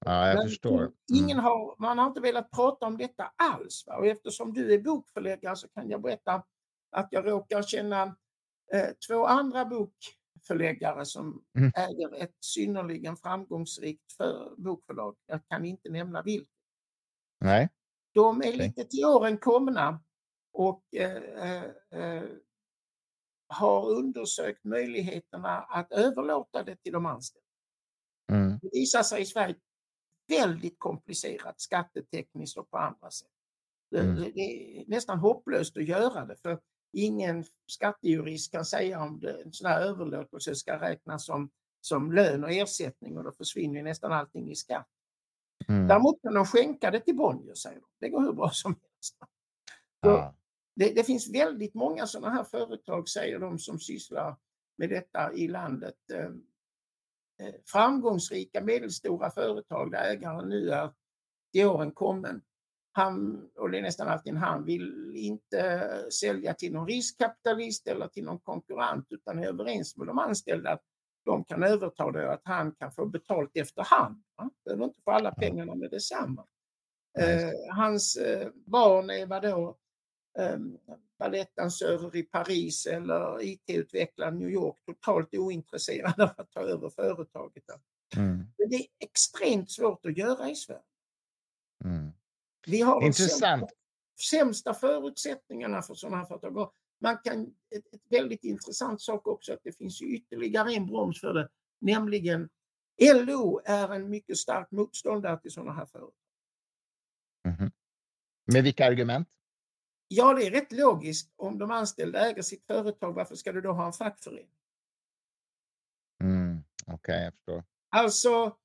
Ja, jag förstår. Man har inte velat prata om detta alls. Va? Och eftersom du är bokförläggare så kan jag berätta att jag råkar känna två andra bokförläggare som äger ett synnerligen framgångsrikt bokförlag. Jag kan inte nämna vilket. Nej. De är lite till åren komna och har undersökt möjligheterna att överlåta det till de anställda. Det visar sig i Sverige väldigt komplicerat skattetekniskt och på andra sätt. Det är nästan hopplöst att göra det för ingen skattejurist kan säga om det, en sån här överlåtelse ska räknas som lön och ersättning och då försvinner nästan allting i skatt. Däremot kan de skänka det till Bonnier, säger de. Det går hur bra som helst. Ja. Det finns väldigt många sådana här företag, säger de som sysslar med detta i landet. Framgångsrika medelstora företag där ägaren nu är till åren kommen. Han, och det är nästan alltid han, vill inte sälja till någon riskkapitalist eller till någon konkurrent utan är överens med de anställda att de kan överta det och att han kan få betalt efterhand. Han behöver inte få alla pengarna med detsamma. Hans barn är vadå? Balettdansörer i Paris eller IT-utvecklare i New York totalt ointresserade av att ta över företaget. Men det är extremt svårt att göra i Sverige. Vi har de sämsta förutsättningarna för sådana här företag. Man kan, ett väldigt intressant sak också att det finns ju ytterligare en broms för det, nämligen LO är en mycket stark motståndare till sådana här företag. Med vilka argument? Ja, det är rätt logiskt. Om de anställda äger sitt företag, varför ska du då ha en fackförening? Okej, jag förstår. Alltså,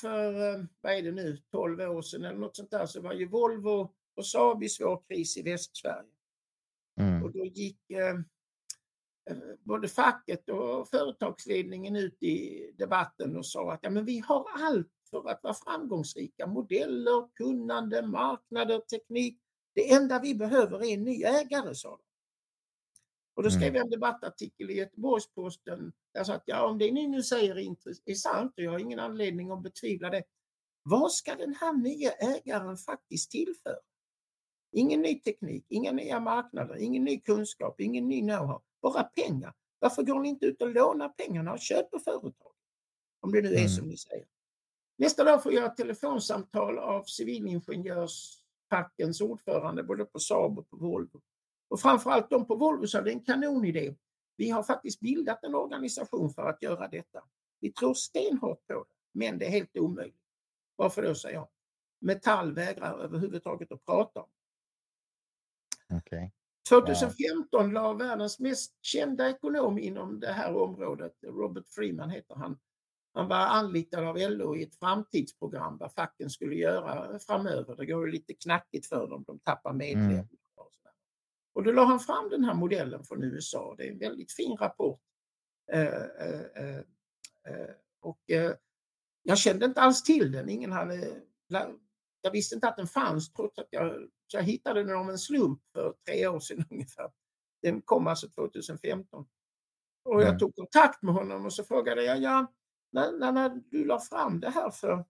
för vad är det nu, 12 år sedan eller något sånt där, så var ju Volvo och Saab i svår kris i Västsverige. Och då gick både facket och företagsledningen ut i debatten och sa att ja, men vi har allt för att vara framgångsrika. Modeller, kunnande, marknader, teknik. Det enda vi behöver är en ny ägare, sa de. Och då skrev jag en debattartikel i Göteborgs-Posten. Jag sa att ja, om det ni nu säger är sant och jag har ingen anledning att betvivla det. Vad ska den här nya ägaren faktiskt tillföra? Ingen ny teknik, inga nya marknader, ingen ny kunskap, ingen ny know-how. Bara pengar. Varför går ni inte ut och lånar pengarna och köper företag? Om det nu är som ni säger. Nästa dag får jag ett telefonsamtal av civilingenjörsfackens ordförande både på Saab och på Volvo. Och framförallt de på Volvo sa det är en kanonidé. Vi har faktiskt bildat en organisation för att göra detta. Vi tror stenhårt på det, men det är helt omöjligt. Varför då, säger jag? Metall vägrar överhuvudtaget att prata om. Okay. 2015 la världens mest kända ekonom inom det här området, Robert Freeman heter han. Han var anlitad av LO i ett framtidsprogram vad facken skulle göra framöver. Det går ju lite knackigt för dem, de tappar medlemmar. Och då la han fram den här modellen från USA. Det är en väldigt fin rapport. Jag kände inte alls till den. Jag visste inte att den fanns, trots att jag hittade den om en slump för 3 år sedan ungefär. Den kom alltså 2015. Och jag tog kontakt med honom och så frågade jag, när du la fram det här för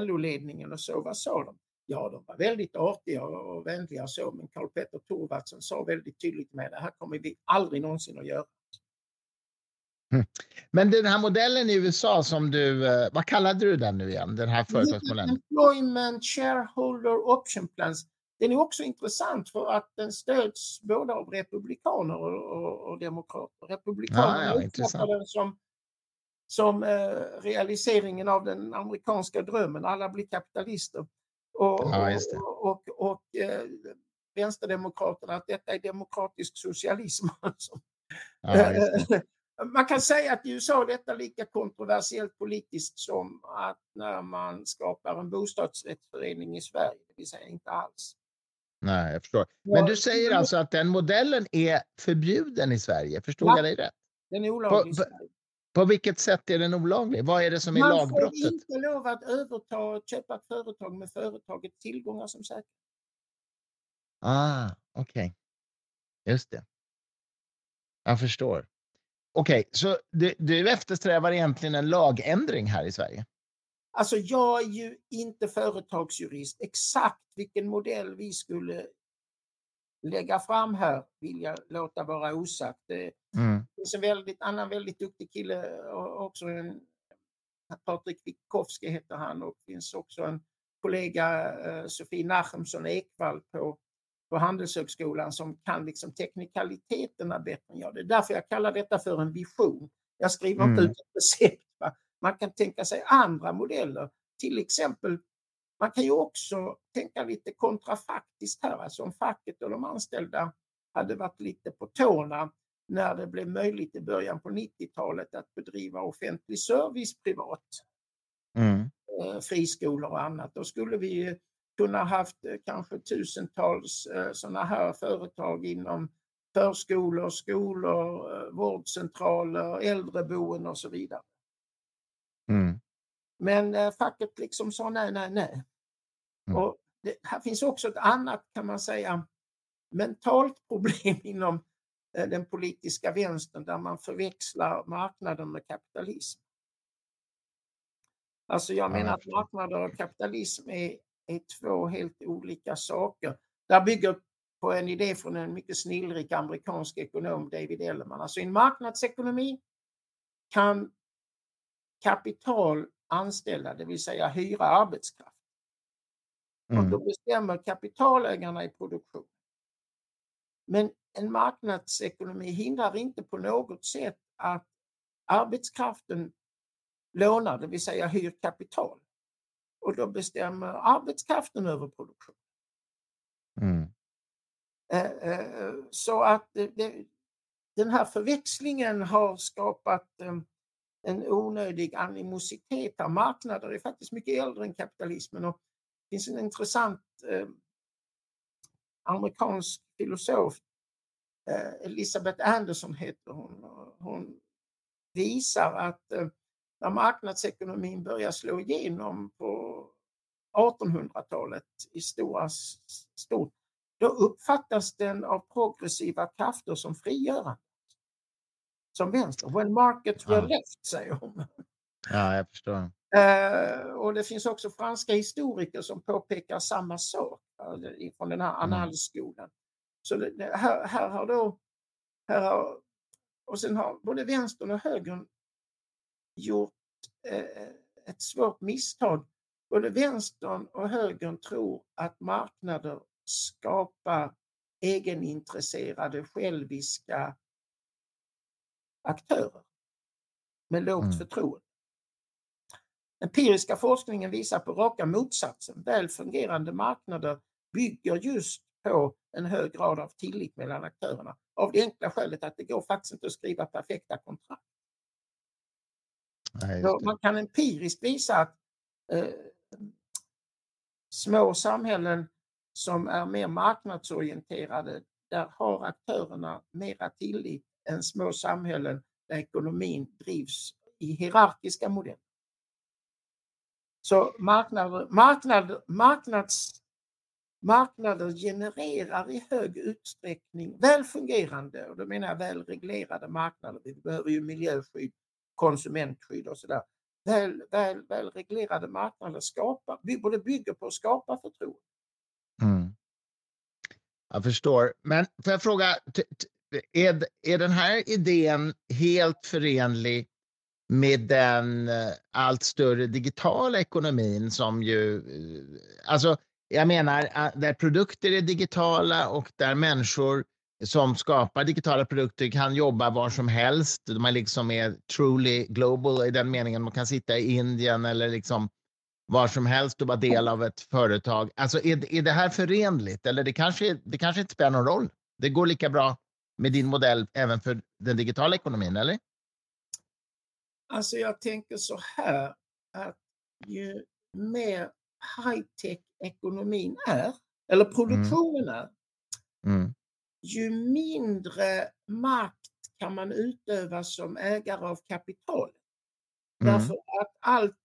LO-ledningen och så, vad sa de? Ja, de var väldigt artiga och vänliga och så, men Carl-Peter Thorvatsen sa väldigt tydligt med det här kommer vi aldrig någonsin att göra. Men den här modellen i USA som du, vad kallade du den nu igen? Den här företagsmodellen? Employment Shareholder Option Plans. Den är också intressant för att den stöds både av republikaner och demokrater. Republikanerna uppfattar den som realiseringen av den amerikanska drömmen. Alla blir kapitalister. Och vänsterdemokraterna att detta är demokratisk socialism. Alltså. Man kan säga att i USA är detta lika kontroversiellt politiskt som att när man skapar en bostadsrättsförening i Sverige. Det vill säga inte alls. Nej, jag förstår. Men du säger alltså att den modellen är förbjuden i Sverige. Förstod jag dig rätt? Den är olaglig. På vilket sätt är den olaglig? Vad är det som är lagbrottet? Man får inte lov att överta och köpa ett företag med företagets tillgångar som säkert. Ah, okej. Just det. Jag förstår. Okej, så du eftersträvar egentligen en lagändring här i Sverige? Alltså jag är ju inte företagsjurist. Exakt vilken modell vi skulle lägga fram här vill jag låta vara osagt. Det finns en annan väldigt duktig kille också. Patrik Wikowski heter han och finns också en kollega Sofie Nachumson Ekvall på Handelshögskolan som kan liksom teknikaliteterna bättre än jag. Det är därför jag kallar detta för en vision. Jag skriver inte ut ett recept. Man kan tänka sig andra modeller. Till exempel, man kan ju också tänka lite kontrafaktiskt här. Alltså om facket och de anställda hade varit lite på tårna när det blev möjligt i början på 90-talet att bedriva offentlig service privat. Friskolor och annat. Då skulle vi kunna haft kanske tusentals sådana här företag inom förskolor, skolor, vårdcentraler, äldreboenden och så vidare. Men facket liksom sa nej. Och här finns också ett annat kan man säga mentalt problem inom den politiska vänstern där man förväxlar marknaden med kapitalism. Alltså jag menar att marknaden och kapitalism är två helt olika saker. Där bygger på en idé från en mycket snillrik amerikansk ekonom David Ellerman. Alltså i en marknadsekonomi kan kapital anställa, det vill säga hyra arbetskraft. Och då bestämmer kapitalägarna i produktion. Men en marknadsekonomi hindrar inte på något sätt att arbetskraften lånar, det vill säga hyr kapital. Och då bestämmer arbetskraften över produktion. Så att den här förväxlingen har skapat en onödig animositet här. Marknader är faktiskt mycket äldre än kapitalismen. Och det finns en intressant amerikansk filosof. Elisabeth Anderson heter hon. Hon visar att när marknadsekonomin börjar slå igenom på 1800-talet i stort, då uppfattas den av progressiva krafter som frigörande. Som vänster. When markets were left, säger hon. Ja, jag förstår. Och det finns också franska historiker som påpekar samma sak från den här analysskolan. Så här har Och sen har både vänstern och högern gjort ett svårt misstag. Både vänstern och högern tror att marknader skapar egenintresserade, själviska aktörer med lågt förtroende. Empiriska forskningen visar på raka motsatsen. Väl fungerande marknader bygger just på en hög grad av tillit mellan aktörerna. Av det enkla skälet att det går faktiskt inte att skriva perfekta kontrakt. Nej, man kan empiriskt visa att små samhällen som är mer marknadsorienterade, där har aktörerna mera tillit än små samhällen där ekonomin drivs i hierarkiska modeller. Så marknader genererar i hög utsträckning välfungerande, och då menar jag välreglerade marknader. Vi behöver ju miljöskydd, konsumentskydd och sådär. Välreglerade marknader skapar, både bygger på att skapa förtroende. Mm. Jag förstår. Men får jag fråga, är den här idén helt förenlig med den allt större digitala ekonomin som ju, alltså jag menar där produkter är digitala och där människor som skapar digitala produkter kan jobba var som helst. De liksom är truly global i den meningen man kan sitta i Indien eller liksom var som helst och vara del av ett företag. Alltså är det här förenligt? Eller det kanske inte spelar någon roll? Det går lika bra med din modell även för den digitala ekonomin, eller? Alltså jag tänker så här, att ju mer high-tech-ekonomin är, eller produktionen är, ju mindre makt kan man utöva som ägare av kapital. Därför att allt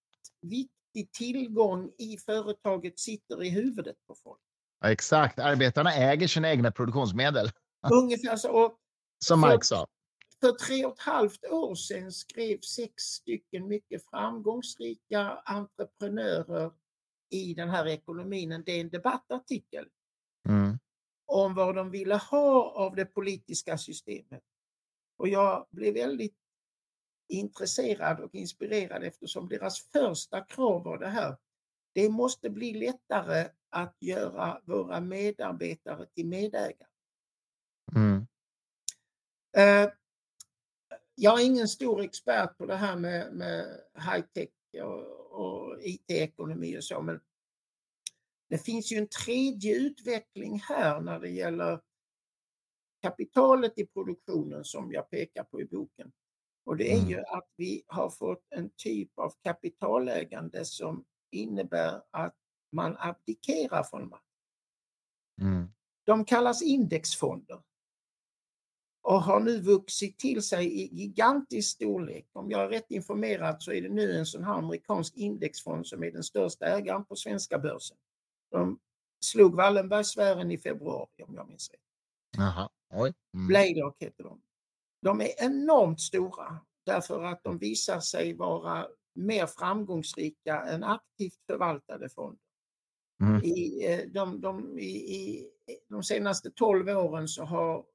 viktig tillgång i företaget sitter i huvudet på folk. Ja, exakt, arbetarna äger sina egna produktionsmedel. Ungefär så. Och som Marx sa. För 3,5 år sedan skrev 6 stycken mycket framgångsrika entreprenörer i den här ekonomin. Det är en debattartikel om vad de ville ha av det politiska systemet. Och jag blev väldigt intresserad och inspirerad eftersom deras första krav var det här. Det måste bli lättare att göra våra medarbetare till medägare. Mm. Jag är ingen stor expert på det här med high-tech och IT-ekonomi och så, men det finns ju en tredje utveckling här när det gäller kapitalet i produktionen som jag pekar på i boken. Och det är ju att vi har fått en typ av kapitalägande som innebär att man abdikerar från makt. De kallas indexfonder. Och har nu vuxit till sig i gigantisk storlek. Om jag är rätt informerad så är det nu en sån här amerikansk indexfond som är den största ägaren på svenska börsen. De slog Wallenbergs-sfären i februari om jag minns rätt. Jaha, oj. Blaylock heter de. De är enormt stora därför att de visar sig vara mer framgångsrika än aktivt förvaltade fonder. I de senaste 12 åren så har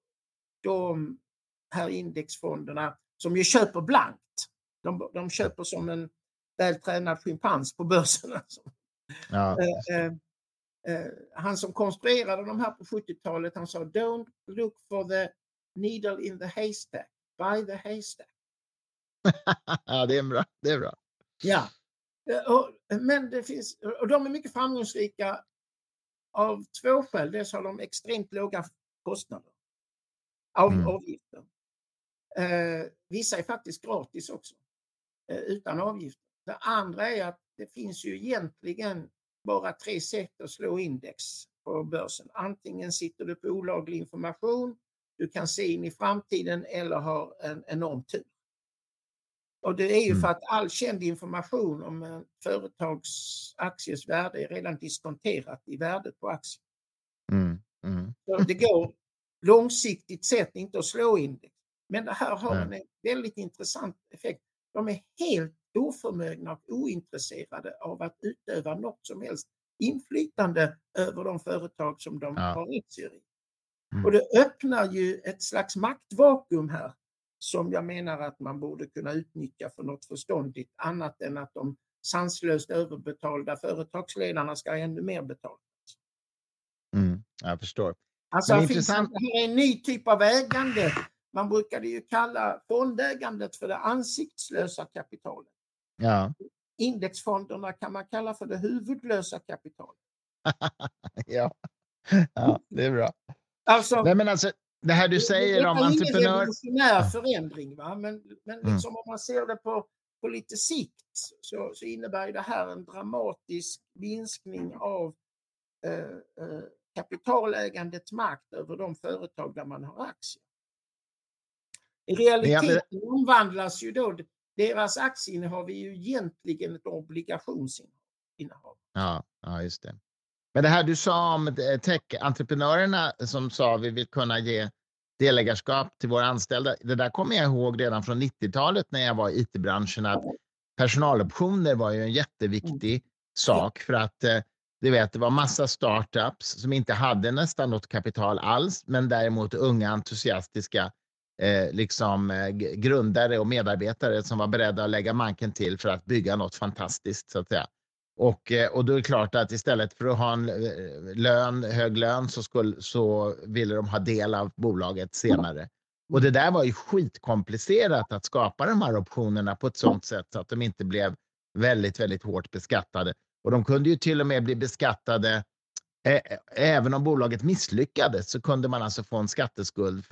de här indexfonderna som ju köper blankt. De köper som en vältränad schimpans på börsen. Alltså. Ja. Han som konstruerade de här på 70-talet, han sa don't look for the needle in the haystack, buy the haystack. Ja, det är bra. Ja. Men det finns, och de är mycket framgångsrika av 2 skäl. Dels har de extremt låga kostnader. Avgifter. Vissa är faktiskt gratis också. Utan avgifter. Det andra är att det finns ju egentligen bara 3 sätt att slå index på börsen. Antingen sitter du på olaglig information, du kan se in i framtiden eller har en enorm tur. Och det är ju för att all känd information om en företags aktiers värde är redan diskonterat i värdet på aktier. Så det går långsiktigt sett inte att slå index. Men det här har en väldigt intressant effekt. De är helt oförmögna och ointresserade av att utöva något som helst inflytande över de företag som de har aktier i. Och det öppnar ju ett slags maktvakuum här som jag menar att man borde kunna utnyttja för något förståndigt annat än att de sanslöst överbetalda företagsledarna ska ännu mer betalt. Mm, jag förstår. Alltså, det här är en ny typ av ägande. Man brukade ju kalla fondägandet för det ansiktslösa kapitalet. Ja. Indexfonderna kan man kalla för det huvudlösa kapitalet. Ja. Ja, det är bra. Alltså, nej, men alltså det här du säger om entreprenör... Det är en förändring, va? Men liksom om man ser det på lite sikt så innebär det här en dramatisk minskning av kapitalägandets makt över de företag där man har aktier. I realiteten omvandlas ju då deras aktieinnehav är ju egentligen ett obligationsinnehav. Ja, just det. Men det här du sa om tech-entreprenörerna som sa vi vill kunna ge delägarskap till våra anställda. Det där kommer jag ihåg redan från 90-talet när jag var i IT-branschen att personaloptioner var ju en jätteviktig sak för att det var massa startups som inte hade nästan något kapital alls men däremot unga entusiastiska grundare och medarbetare som var beredda att lägga manken till för att bygga något fantastiskt så att säga. Och då är det klart att istället för att ha en hög lön så ville de ha del av bolaget senare. Och det där var ju skitkomplicerat att skapa de här optionerna på ett sånt sätt så att de inte blev väldigt, väldigt hårt beskattade. Och de kunde ju till och med bli beskattade, även om bolaget misslyckades så kunde man alltså få en skatteskuld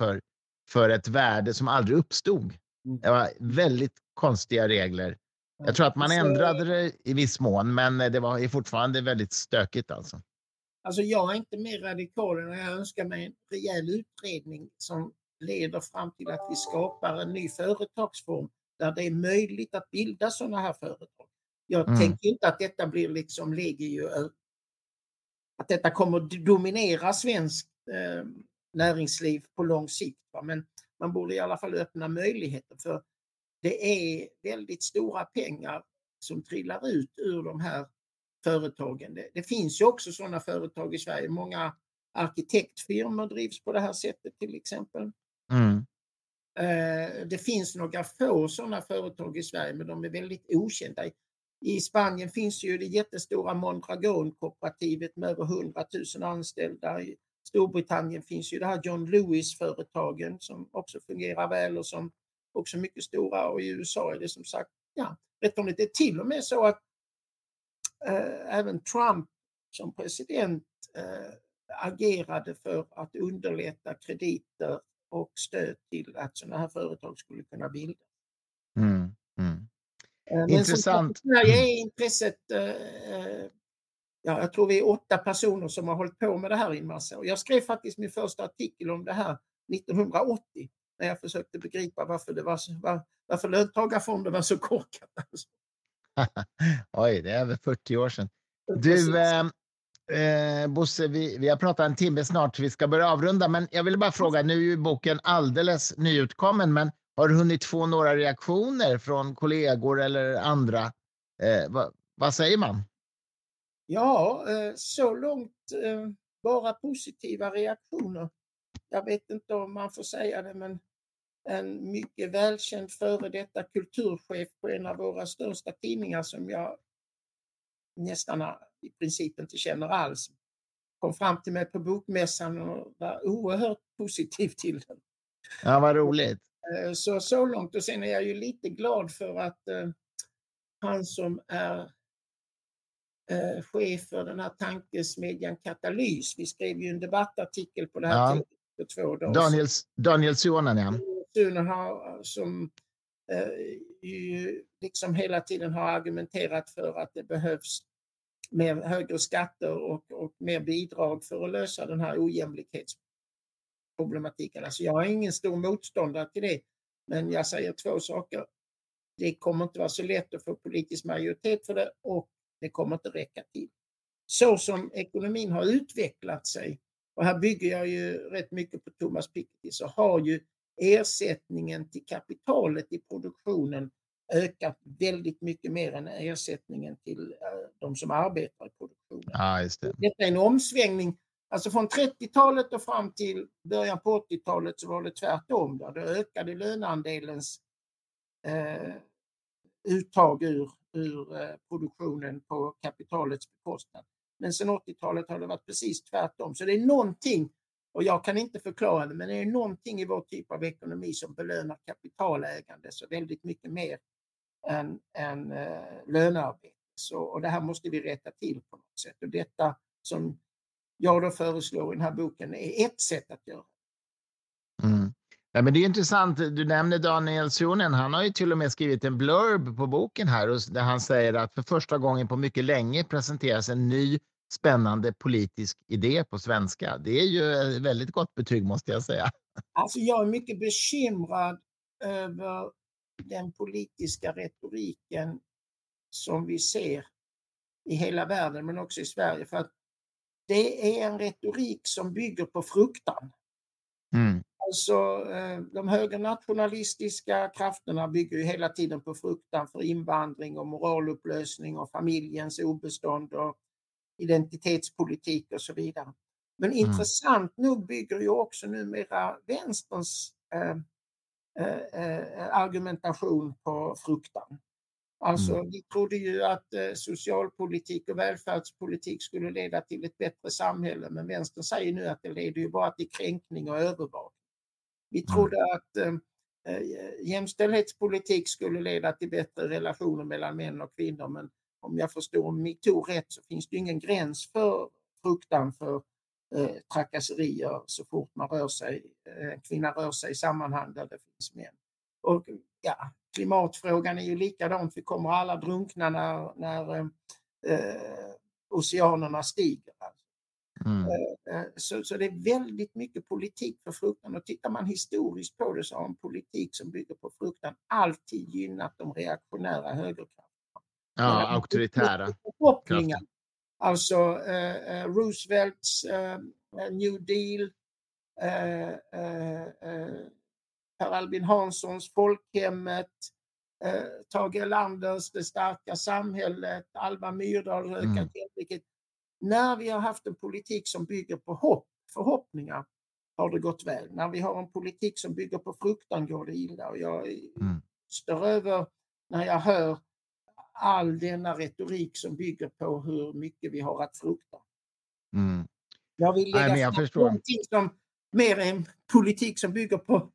för ett värde som aldrig uppstod. Det var väldigt konstiga regler. Jag tror att man ändrade det i viss mån, men det var fortfarande väldigt stökigt alltså. Alltså jag är inte mer radikal än jag önskar mig en rejäl utredning som leder fram till att vi skapar en ny företagsform där det är möjligt att bilda sådana här företag. Jag tänker inte att detta blir liksom att detta kommer att dominera svenskt näringsliv på lång sikt, va? Men man borde i alla fall öppna möjligheter för det är väldigt stora pengar som trillar ut ur de här företagen. Det finns ju också sådana företag i Sverige. Många arkitektfirmor drivs på det här sättet till exempel. Mm. Det finns några få sådana företag i Sverige men de är väldigt okända. I Spanien finns ju det jättestora Mondragon-kooperativet med över 100 000 anställda. I Storbritannien finns ju det här John Lewis-företagen som också fungerar väl och som också mycket stora, och i USA är det som sagt rätt om det är till och med så att även Trump som president agerade för att underlätta krediter och stöd till att sådana här företag skulle kunna bilda. Intressant. Men som är intresset jag tror vi är 8 personer som har hållit på med det här i en massa, och jag skrev faktiskt min första artikel om det här 1980 när jag försökte begripa varför löntagarfonder var så korkat. Oj, det är över 40 år sedan. Du, Bosse, vi har pratat en timme snart så vi ska börja avrunda. Men jag vill bara fråga, nu är ju boken alldeles nyutkommen, men har du hunnit få några reaktioner från kollegor eller andra? Vad säger man? Ja, så långt bara positiva reaktioner. Jag vet inte om man får säga det, men en mycket välkänd före detta kulturchef på en av våra största tidningar som jag nästan i princip inte känner alls kom fram till mig på bokmässan och var oerhört positiv till den. Ja, vad roligt. Så långt, och sen är jag ju lite glad för att han som är chef för den här tankesmedjan Katalys, vi skrev ju en debattartikel på det här för 2 dagar sedan. Daniel Zonen, som ju liksom hela tiden har argumenterat för att det behövs mer högre skatter och mer bidrag för att lösa den här ojämlikhetsproblematiken. Alltså jag är ingen stor motståndare till det, men jag säger 2 saker. Det kommer inte vara så lätt att få politisk majoritet för det, och det kommer inte räcka till. Så som ekonomin har utvecklat sig, och här bygger jag ju rätt mycket på Thomas Piketty, så har ju ersättningen till kapitalet i produktionen ökat väldigt mycket mer än ersättningen till de som arbetar i produktionen. Ja, just det. Detta är en omsvängning Alltså från 30-talet och fram till början på 80-talet så var det tvärtom. Där det ökade löneandelens uttag ur produktionen på kapitalets bekostnad. Men sen 80-talet har det varit precis tvärtom. Så det är någonting, och jag kan inte förklara det, men det är någonting i vår typ av ekonomi som belönar kapitalägande så väldigt mycket mer än lönearbete. Så, och det här måste vi rätta till på något sätt. Och detta som jag då föreslår i den här boken är ett sätt att göra. Mm. Ja, men det är intressant, du nämnde Daniel Zonen, han har ju till och med skrivit en blurb på boken här där han säger att för första gången på mycket länge presenteras en ny spännande politisk idé på svenska. Det är ju ett väldigt gott betyg måste jag säga. Alltså jag är mycket bekymrad över den politiska retoriken som vi ser i hela världen men också i Sverige för att det är en retorik som bygger på fruktan. Mm. Alltså, de högernationalistiska krafterna bygger ju hela tiden på fruktan för invandring och moralupplösning och familjens obestånd och identitetspolitik och så vidare. Men intressant nog bygger ju också numera vänsterns argumentation på fruktan. Alltså vi trodde ju att socialpolitik och välfärdspolitik skulle leda till ett bättre samhälle. Men vänstern säger nu att det leder ju bara till kränkning och övervakning. Vi trodde att jämställdhetspolitik skulle leda till bättre relationer mellan män och kvinnor. Men om jag förstår MeToo rätt så finns det ingen gräns för fruktan för trakasserier så fort man rör sig, kvinna rör sig i sammanhang där det finns män. Och ja, klimatfrågan är ju likadant. Vi kommer alla drunkna när oceanerna stiger. Så det är väldigt mycket politik för fruktan. Och tittar man historiskt på det så har en politik som bygger på fruktan alltid gynnat de reaktionära högerkrafterna. Ja, auktoritära. Alltså Roosevelts New Deal, Albin Hanssons folkhemmet, Tage Landers det starka samhället, Alva Myrdal ökat jämlikhet. När vi har haft en politik som bygger på förhoppningar har det gått väl. När vi har en politik som bygger på fruktan går det illa. Och jag står över när jag hör all denna retorik som bygger på hur mycket vi har att frukta. Mm. Jag vill lägga någonting som mer är en politik som bygger på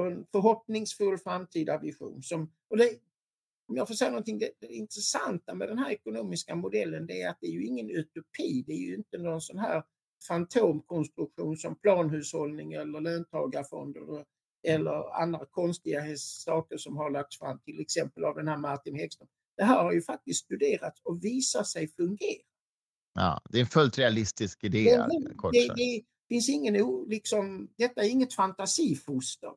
en förhoppningsfull framtida vision. Om jag får säga någonting, det intressanta med den här ekonomiska modellen det är att det är ju ingen utopi. Det är ju inte någon sån här fantomkonstruktion som planhushållning eller löntagarfonder eller andra konstiga saker som har lagts fram till exempel av den här Martin Hexton. Det här har ju faktiskt studerats och visar sig fungera. Ja, det är en fullt realistisk idé. Finns ingen, detta är inget fantasifoster.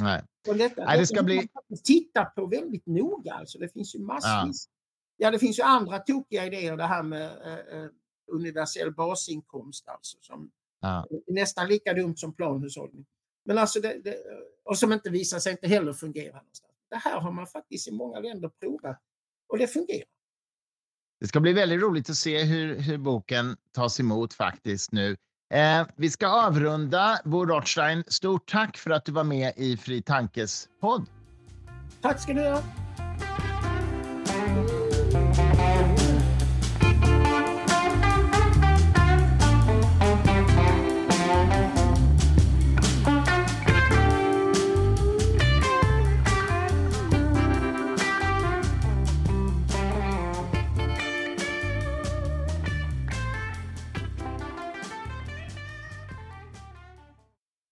Nej. Och det ska bli... titta på väldigt noga. Alltså. Det finns ju massvis. Ja, det finns ju andra tokiga idéer. Det här med universell basinkomst. Alltså, som är nästan lika dumt som planhushållning. Men alltså och som inte visar sig inte heller fungera någonstans. Det här har man faktiskt i många länder provat. Och det fungerar. Det ska bli väldigt roligt att se hur boken tas emot faktiskt nu. Vi ska avrunda. Bo Rothstein, stort tack för att du var med i Fri Tankes podd. Tack ska du ha.